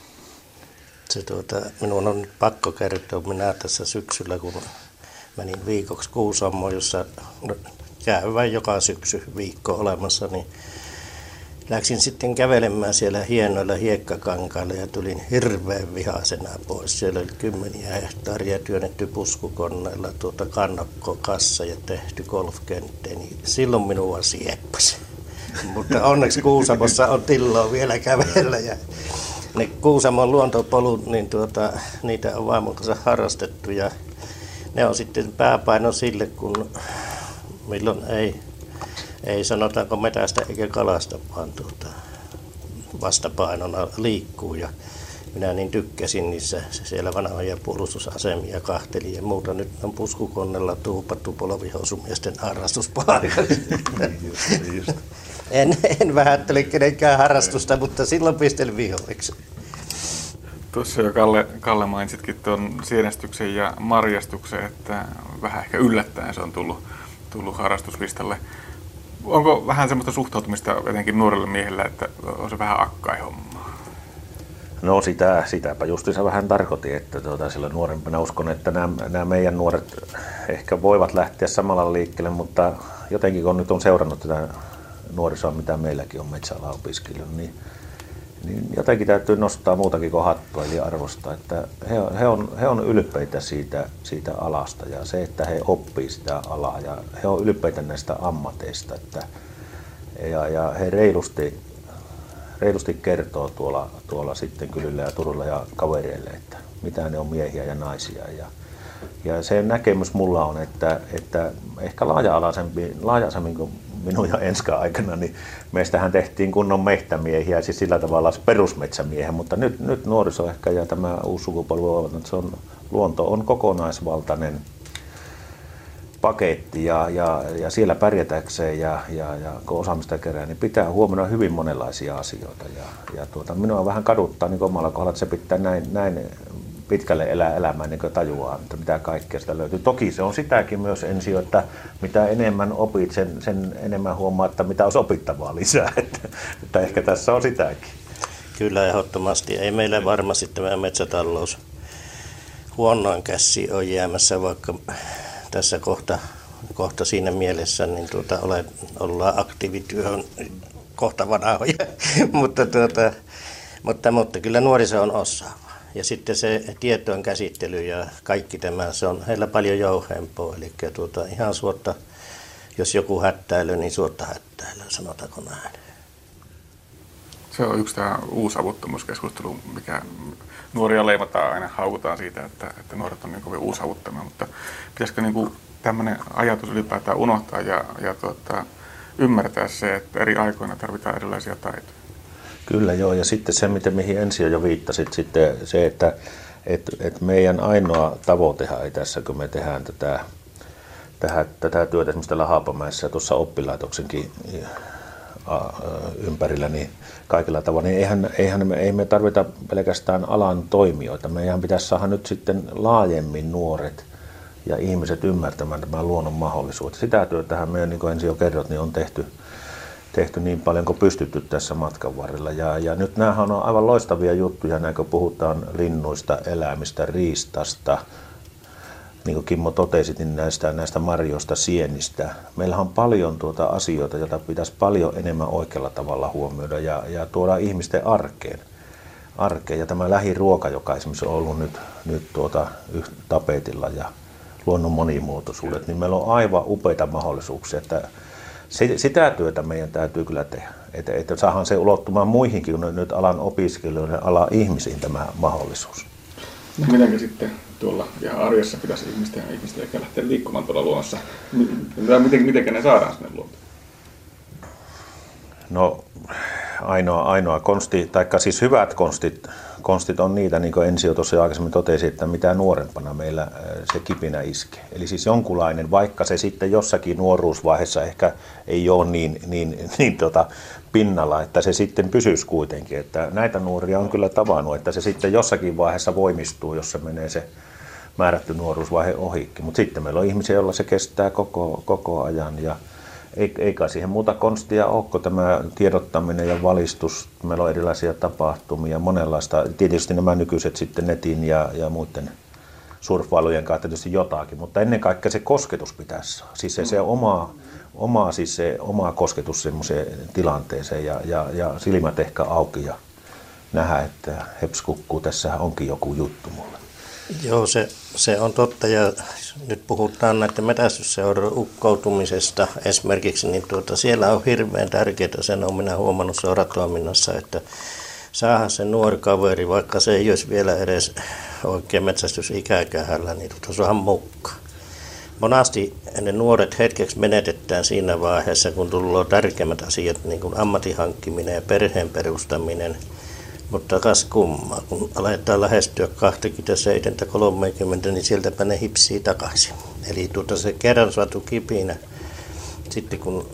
Minun on nyt pakko kertoa, minä tässä syksyllä kun menin viikoksi Kuusamoon, jossa käyn joka syksy viikko olemassa, niin läksin sitten kävelemään siellä hienoilla hiekkakankailla ja tulin hirveän vihaisena pois. Siellä oli 10 hehtaaria työnnetty puskukoneella kannakkokassa ja tehty golfkenttä, niin silloin minua sieppasi. Mutta onneksi Kuusamossa on tilaa vielä kävellä. Ja ne Kuusamon luontopolut, niin niitä on vaimonsa harrastettu ja ne on sitten pääpaino sille, kun milloin ei sanotaanko metästä eikä kalasta, vaan vastapainona liikkuu. Ja minä niin tykkäsin niissä siellä vanhoja puolustusasemia kahtelin ja muuta. Nyt on puskukonnella tuupattu polvihousumiesten harrastuspaikaksi. En vähättele kenenkään harrastusta, mutta silloin pistelin viholleksi. Tuossa jo Kalle mainitsitkin tuon sienestyksen ja marjastuksen, että vähän ehkä yllättäen se on tullut harrastuslistalle. Onko vähän semmoista suhtautumista jotenkin nuorelle miehelle, että on se vähän akkaihommaa? No sitäpä justiinsa vähän tarkoitin, että sillä nuorempana uskon, että nämä meidän nuoret ehkä voivat lähteä samalla liikkeelle, mutta jotenkin kun nyt on seurannut tätä nuorisoa, mitä meilläkin on metsäalaa opiskellut, niin jotenkin täytyy nostaa muutakin kuin hattua, eli arvostaa, että he on ylpeitä siitä alasta ja se, että he oppii sitä alaa ja he on ylpeitä näistä ammateista, että, ja he reilusti kertoo tuolla sitten kylillä ja Turulla ja kavereille, että mitä ne on miehiä ja naisia ja se näkemys mulla on, että ehkä laaja-alaisemmin kuin minun ja Enskan aikana, niin meistähän tehtiin kunnon mehtämiehiä, siis sillä tavalla perusmetsämiehiä, mutta nyt nuoriso ehkä ja tämä uusi sukupolvi, että luonto on kokonaisvaltainen paketti ja siellä pärjätäkseen ja kun osaamista kerää, niin pitää huomenna hyvin monenlaisia asioita. Minua vähän kaduttaa niin omalla kohdalla, että se pitää näin pitkälle elämää niin kuin tajuaa, että mitä kaikkea sitä löytyy. Toki se on sitäkin myös ensi, että mitä enemmän opit, sen enemmän huomaa, että mitä on opittavaa lisää. Että ehkä tässä on sitäkin. Kyllä, ehdottomasti. Ei meillä varmasti tämä metsätalous huonoin käsi on jäämässä, vaikka tässä kohta siinä mielessä niin ollaan aktiivityöhön kohta vanhoja. mutta kyllä nuoriso on osaava. Ja sitten se tietojen käsittely ja kaikki tämä, se on heillä paljon jouheempaa. Eli ihan suotta, jos joku hättäilyy, niin suotta hättäilyy, sanotaanko näin. Se on yksi tämä uusi avuttomuuskeskustelu, mikä nuoria leimataan, aina haukutaan siitä, että nuoret on niin kovin uusavuttomia. Mutta pitäisikö niin tämmöinen ajatus ylipäätään unohtaa ja ymmärtää se, että eri aikoina tarvitaan erilaisia taitoja? Kyllä joo, ja sitten se, mihin ensin jo viittasit, sitten se, että meidän ainoa tavoitehan ei tässä, kun me tehdään tätä työtä esimerkiksi täällä Haapamäessä ja tuossa oppilaitoksenkin ympärillä, niin kaikilla tavalla, niin ei me tarvita pelkästään alan toimijoita. Meidän pitäisi saada nyt sitten laajemmin nuoret ja ihmiset ymmärtämään tämän luonnon mahdollisuudet. Sitä työtähän me, niin kuin ensin jo kerrot, niin on tehty niin paljon kuin pystytty tässä matkan varrella. Ja nyt näähän on aivan loistavia juttuja, näin kun puhutaan linnuista, eläimistä, riistasta. Niin kuin Kimmo totesit, niin näistä marjoista, sienistä. Meillä on paljon asioita, joita pitäisi paljon enemmän oikealla tavalla huomioida ja tuoda ihmisten arkeen. Ja tämä lähiruoka, joka esimerkiksi on ollut nyt tapetilla ja luonnon monimuotoisuudet, niin meillä on aivan upeita mahdollisuuksia, että sitä työtä meidän täytyy kyllä tehdä, että saadaan se ulottumaan muihinkin kuin nyt alan opiskelijoiden ja alan ihmisiin tämä mahdollisuus. Mitenkä sitten tuolla ihan arjessa pitäisi ihmisten eikä lähteä liikkumaan tuolla luonnossa? Mitenkä ne saadaan sinne luontoon? No ainoa konsti, taikka siis hyvät konstit on niitä, niin kuin Ensi jo tuossa aikaisemmin totesi, että mitä nuorempana meillä se kipinä iskee. Eli siis jonkunlainen, vaikka se sitten jossakin nuoruusvaiheessa ehkä ei ole niin pinnalla, että se sitten pysyisi kuitenkin. Että näitä nuoria on kyllä tavannut, että se sitten jossakin vaiheessa voimistuu, jos se menee se määrätty nuoruusvaihe ohikin. Mutta sitten meillä on ihmisiä, joilla se kestää koko ajan. Ja eikä siihen muuta konstia ole, tämä tiedottaminen ja valistus, meillä on erilaisia tapahtumia, monenlaista, tietysti nämä nykyiset sitten netin ja muiden surfailujen kautta tietysti jotakin, mutta ennen kaikkea se kosketus pitäisi saada, siis se oma kosketus semmoiseen tilanteeseen ja silmät ehkä auki ja nähdä, että heps kukkuu, tässä onkin joku juttu mulle. Joo, se on totta, ja nyt puhutaan näiden metästysseurojen ukkoutumisesta esimerkiksi, niin siellä on hirveän tärkeää, sen olen minä huomannut seuratoiminnassa, että saada se nuori kaveri, vaikka se ei olisi vielä edes oikein metsästysikäkähällä, niin se on mukaan. Monasti ne nuoret hetkeksi menetetään siinä vaiheessa, kun tulee tärkeimmät asiat, niin kuin ammatinhankkiminen ja perheen perustaminen. Mutta kas kummaa, kun aletaan lähestyä 27-30, niin sieltäpä ne hipsii takaisin. Eli se kerran saatu kipinä, sitten kun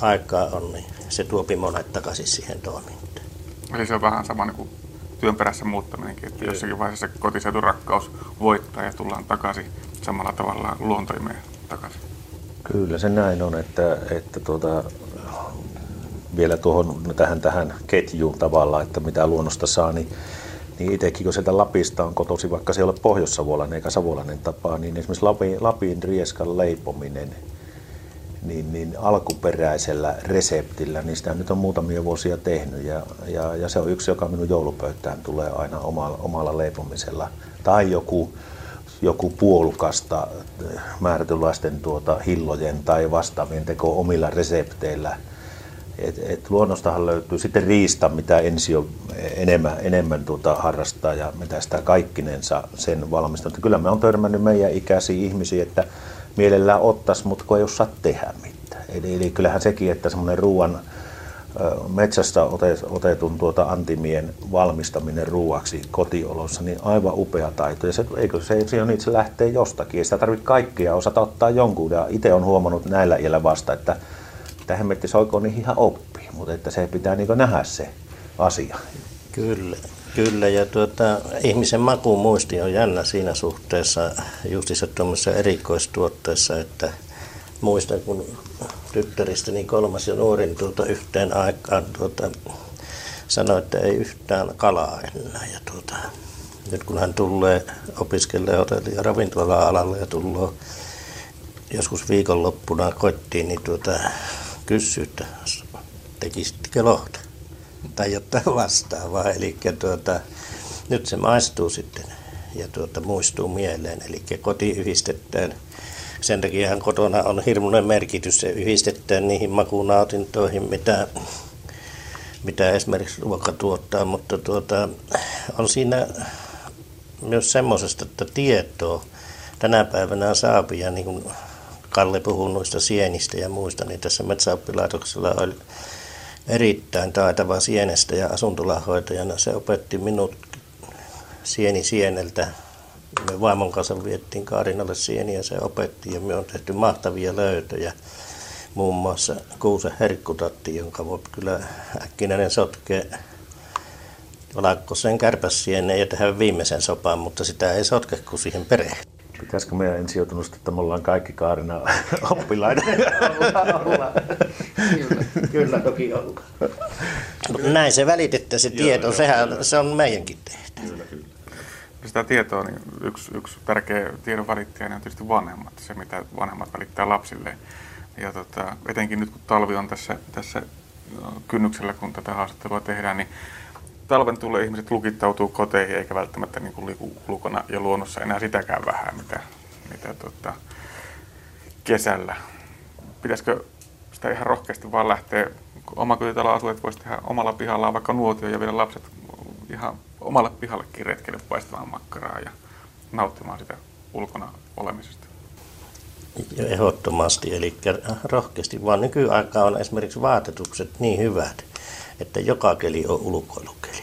aikaa on, niin se tuopi monet takaisin siihen toimintaan. Eli se on vähän sama niin kuin työn perässä muuttaminenkin, että jossakin vaiheessa kotiseudun rakkaus voittaa ja tullaan takaisin samalla tavalla luontoimeen takaisin. Kyllä se näin on, että vielä tähän ketjuun tavallaan, että mitä luonnosta saa, niin itsekin kun sieltä Lapista on kotosi, vaikka se ei ole pohjoissavolainen eikä savolainen tapa, niin esimerkiksi Lapin rieskan leipominen niin alkuperäisellä reseptillä, niin sitä nyt on muutamia vuosia tehnyt ja se on yksi, joka minun joulupöytään tulee aina omalla leipomisella. Tai joku puolukasta määrätynlaisten hillojen tai vastaavien tekoa omilla resepteillä. Et luonnostahan löytyy sitten riista, mitä Ensi on enemmän harrastaa ja mitä sitä kaikkinensa sen valmistaa. Kyllä me on törmännyt meidän ikäisiä ihmisiä, että mielellään ottaisi, mutta kun ei osaa tehdä mitään. Eli kyllähän sekin, että semmoinen ruoan metsästä otetun antimien valmistaminen ruuaksi kotiolossa, niin aivan upea taito. Ja se on itse lähtee jostakin. Ei sitä tarvitse kaikkia osata ottaa jonkun. Ja itse olen huomannut näillä iällä vasta, että hemmetti soikoon niin ihan oppii, mutta että se pitää niin nähdä se asia. Kyllä. Ja ihmisen makumuisti on jännä siinä suhteessa, justiinsa tuommoisessa erikoistuotteessa, että muistan, kun tyttäristäni kolmas ja nuorin yhteen aikaan sanoi, että ei yhtään kalaa enää. Ja nyt kun hän tulee opiskelemaan hotelli- ja ravintola-alalle ja tulee joskus viikonloppuna kotiin, niin kysyy, että tekisittekö lohta tai jotain vastaavaa. Eli nyt se maistuu sitten ja muistuu mieleen. Eli koti yhdistetään, sen takiahan kotona on hirmuinen merkitys, se yhdistetään niihin makunautintoihin, mitä esimerkiksi ruoka tuottaa, mutta on siinä myös semmoisesta, että tietoa tänä päivänä saapia, niin kuin Kalle puhui noista sienistä ja muista, niin tässä metsäoppilaitoksella oli erittäin taitava sienestä ja asuntolahoitajana. Se opetti minut sieni sieneltä. Me vaimon kanssa viettiin Kaarinalle sieniä, se opetti ja me on tehty mahtavia löytöjä. Muun muassa kuusen herkkutatti, jonka voi kyllä äkkinäinen sotkea valakkosen kärpäsieneen ja tehdä viimeisen sopan, mutta sitä ei sotke kuin siihen perehtyy. Pitäisikö meidän Ensi joutunut, että me ollaan kaikki Kaarina oppilaita? Ollaan. Kyllä toki ollaan. Näin se välitettä se tieto, se on meidänkin tehtävä. Kyllä. Sitä tietoa, niin yksi tärkeä tiedon välittäjä on tietysti vanhemmat, se mitä vanhemmat välittää lapsilleen. Ja etenkin nyt kun talvi on tässä kynnyksellä, kun tätä haastattelua tehdään, niin talven tulee ihmiset lukittautuu koteihin eikä välttämättä niin liiku ulkona ja luonnossa enää sitäkään vähän, mitä kesällä. Pitäisikö sitä ihan rohkeasti vaan lähteä, omakotitaloasujat voisi tehdä omalla pihallaan vaikka nuotio ja viedä lapset ihan omalle pihallekin retkelle paistamaan makkaraa ja nauttimaan sitä ulkona olemisesta? Ehdottomasti, eli rohkeasti, vaan nykyaikaa on esimerkiksi vaatetukset niin hyvät, että joka keli on ulkoilukeli.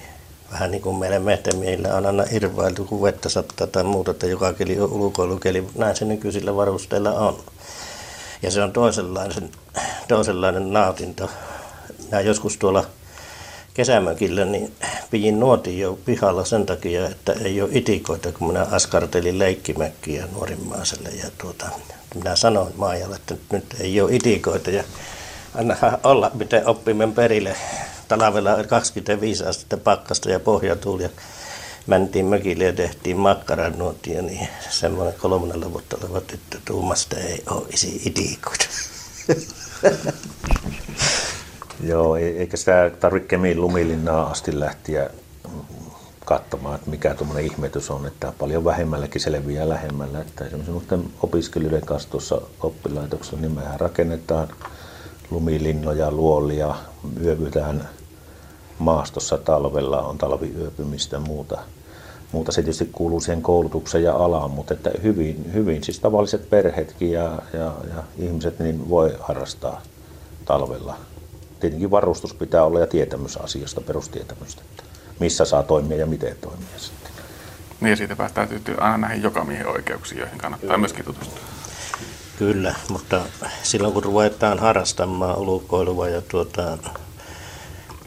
Vähän niin kuin meillä mehtämiehillä on aina irvailtu, kun vettä sattaa tai muuta, että joka keli on ulkoilukeli. Näin se nykyisillä varusteilla on. Ja se on toisenlainen nautinto. Minä joskus tuolla kesämökillä niin pijin nuotin jo pihalla sen takia, että ei ole itikoita, kun minä askartelin leikkimökkiä nuorimmaiselle. Ja minä sanoin Maijalle, että nyt ei ole itikoita ja anna olla, miten oppimen perille. Talvella 25 astetta pakkasta ja pohjatuulia. Mentiin mökille ja tehtiin makkaranuotia, niin semmoinen 3 vuotta oleva tyttö tuumasta ei ole itikoita. Joo, eikä sitä tarvitse Kemin lumilinnaan asti lähteä katsomaan, että mikä tuommoinen ihmetys on, että paljon vähemmälläkin selviää lähemmällä. Että esimerkiksi opiskelijoiden kanssa tuossa oppilaitoksella, niin mehän rakennetaan lumilinnoja, luolia, yövytään maastossa talvella, on talviyöpymistä ja muuta. Se tietysti kuuluu siihen koulutukseen ja alaan, mutta että hyvin siis tavalliset perheetkin ja ihmiset niin voi harrastaa talvella. Tietenkin varustus pitää olla ja tietämys asiasta, perustietämystä, että missä saa toimia ja miten toimia sitten. Niin ja siitä päästään aina näihin jokamiehen oikeuksiin, joihin kannattaa myöskin tutustua. Kyllä, mutta silloin kun ruvetaan harrastamaan ulkoilua ja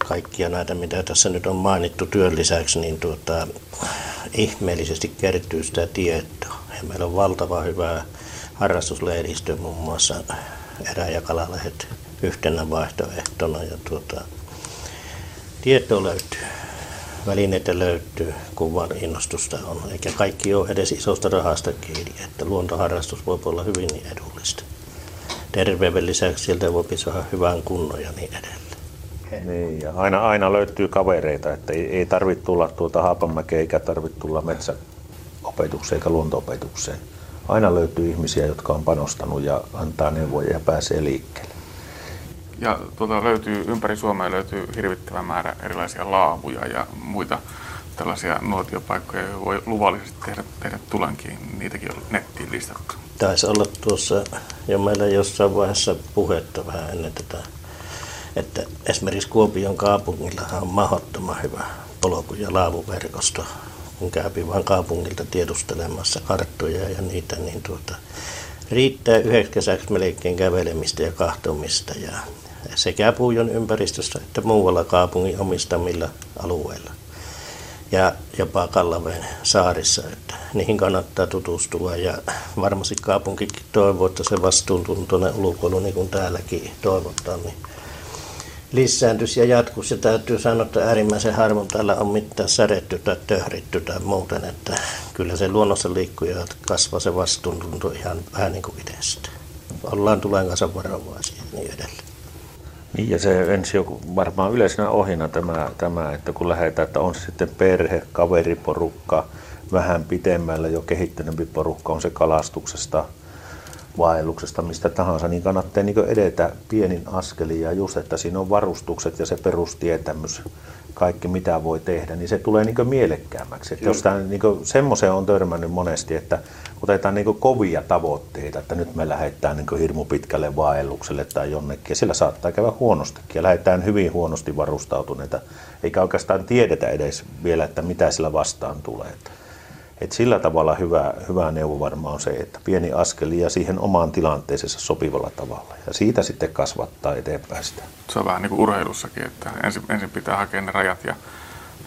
kaikkia näitä, mitä tässä nyt on mainittu työn lisäksi, niin ihmeellisesti kertyy sitä tietoa. Ja meillä on valtava hyvä harrastuslehdistö, muun muassa erä- ja kalalehdet yhtenä vaihtoehtona. Ja tieto löytyy, välineitä löytyy, kun vaan innostusta on. Eikä kaikki ole edes isosta rahasta kiinni, että luontoharrastus voi olla hyvin edullista. Terveyden lisäksi sieltä voi saada hyvän kunnon ja niin edelleen. Niin, ja aina löytyy kavereita, että ei tarvitse tulla tuolta Haapamäkeä eikä tarvitse tulla metsäopetukseen eikä luonto-opetukseen. Aina löytyy ihmisiä, jotka on panostanut ja antaa neuvoja ja pääsee liikkeelle. Ja löytyy, ympäri Suomea löytyy hirvittävä määrä erilaisia laavuja ja muita tällaisia nuotiopaikkoja, joihin voi luvallisesti tehdä tulankin. Niitäkin on nettiin listattu. Taisi olla tuossa jo meillä jossain vaiheessa puhetta vähän ennen tätä, että esimerkiksi Kuopion kaupungillahan on mahdottoman hyvä polku- ja laavuverkosto. Kun käypi vaan kaupungilta tiedustelemassa karttoja ja niitä, niin riittää 9 kesäksi melkein kävelemistä ja kahtomista. Ja sekä Puujon ympäristössä että muualla kaupungin omistamilla alueilla ja jopa Kallaveen saarissa. Että niihin kannattaa tutustua ja varmasti kaupunkikin toivoo, että se vastuuntuntoinen ulkoilu, niin kuin täälläkin toivotaan, niin lisääntyis ja jatkuisi. Ja täytyy sanoa, että äärimmäisen harvoin täällä on mitään säretty tai töhritty tai muuten, että kyllä se luonnossa liikkuu ja kasvaa se vastuuntunto ihan vähän niin kuin itsestä. Ollaan tulen kanssa varovaisia ja niin edelleen. Niin ja se ensi on varmaan yleisenä ohjana tämä, että kun lähdetään, että on se sitten perhe, kaveriporukka, vähän pitemmällä jo kehittyneempi porukka, on se kalastuksesta, vaelluksesta, mistä tahansa, niin kannattaa edetä pienin askelin ja just, että siinä on varustukset ja se perustietämys, kaikki mitä voi tehdä, niin se tulee mielekkäämmäksi. Että jos tämän, semmoiseen on törmännyt monesti, että otetaan kovia tavoitteita, että nyt me lähdetään hirmu pitkälle vaellukselle tai jonnekin, ja sillä saattaa käydä huonostikin ja lähdetään hyvin huonosti varustautuneita, eikä oikeastaan tiedetä edes vielä, että mitä sillä vastaan tulee. Et sillä tavalla hyvä neuvo varmaan on se, että pieni askeli ja siihen omaan tilanteeseensa sopivalla tavalla. Ja siitä sitten kasvattaa eteenpäin sitä. Se on vähän niin kuin urheilussakin, että ensin pitää hakea ne rajat ja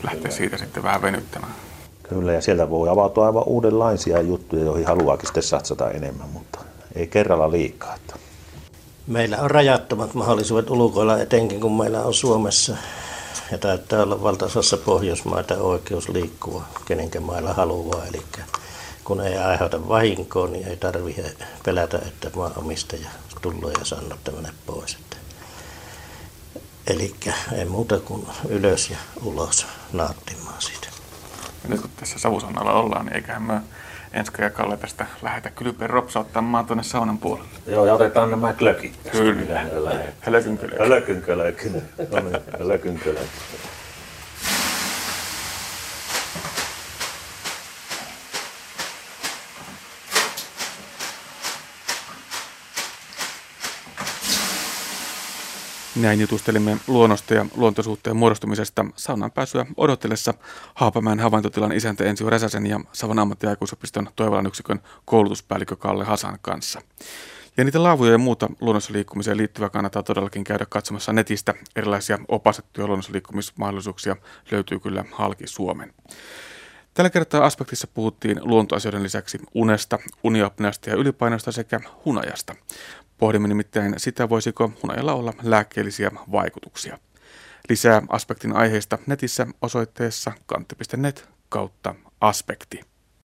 lähteä siitä sitten vähän venyttämään. Kyllä, ja sieltä voi avautua aivan uudenlaisia juttuja, joihin haluaakin sitten satsata enemmän, mutta ei kerralla liikaa. Meillä on rajattomat mahdollisuudet ulkoilla, etenkin kun meillä on Suomessa. Ja täytyy olla valtaosassa Pohjoismaita oikeus liikkua, kenenkä mailla haluaa. Eli kun ei aiheuta vahinkoa, niin ei tarvitse pelätä, että maanomistaja tulee ja sanoo, että mene pois. Eli ei muuta kuin ylös ja ulos nauttimaan siitä. Nyt kun tässä savusannalla ollaan, niin eiköhän me Enska ja Kalle tästä lähetä kylpeen ropsauttamaan tuonne saunan puolelle. Joo, ja otetaan nämä klökit tästä. Kyllä. Hölökynkölökin. Hölökynkölökin. Näin jutustelimme luonnosta ja luontosuhteen muodostumisesta saunan pääsyä odotellessa Haapamäen havaintotilan isäntä Ensi Räsäsen ja Savon ammattiaikuisopiston Toivolan yksikön koulutuspäällikkö Kalle Hasan kanssa. Ja niitä laavuja ja muuta luonnossa liikkumiseen liittyvää kannattaa todellakin käydä katsomassa netistä. Erilaisia opastettuja luonnossa liikkumismahdollisuuksia löytyy kyllä halki Suomen. Tällä kertaa Aspektissa puhuttiin luontoasioiden lisäksi unesta, uniapneasta ja ylipainosta sekä hunajasta. Pohdimme nimittäin sitä, voisiko hunajalla olla lääkkeellisiä vaikutuksia. Lisää Aspektin aiheista netissä osoitteessa kantti.net/aspekti.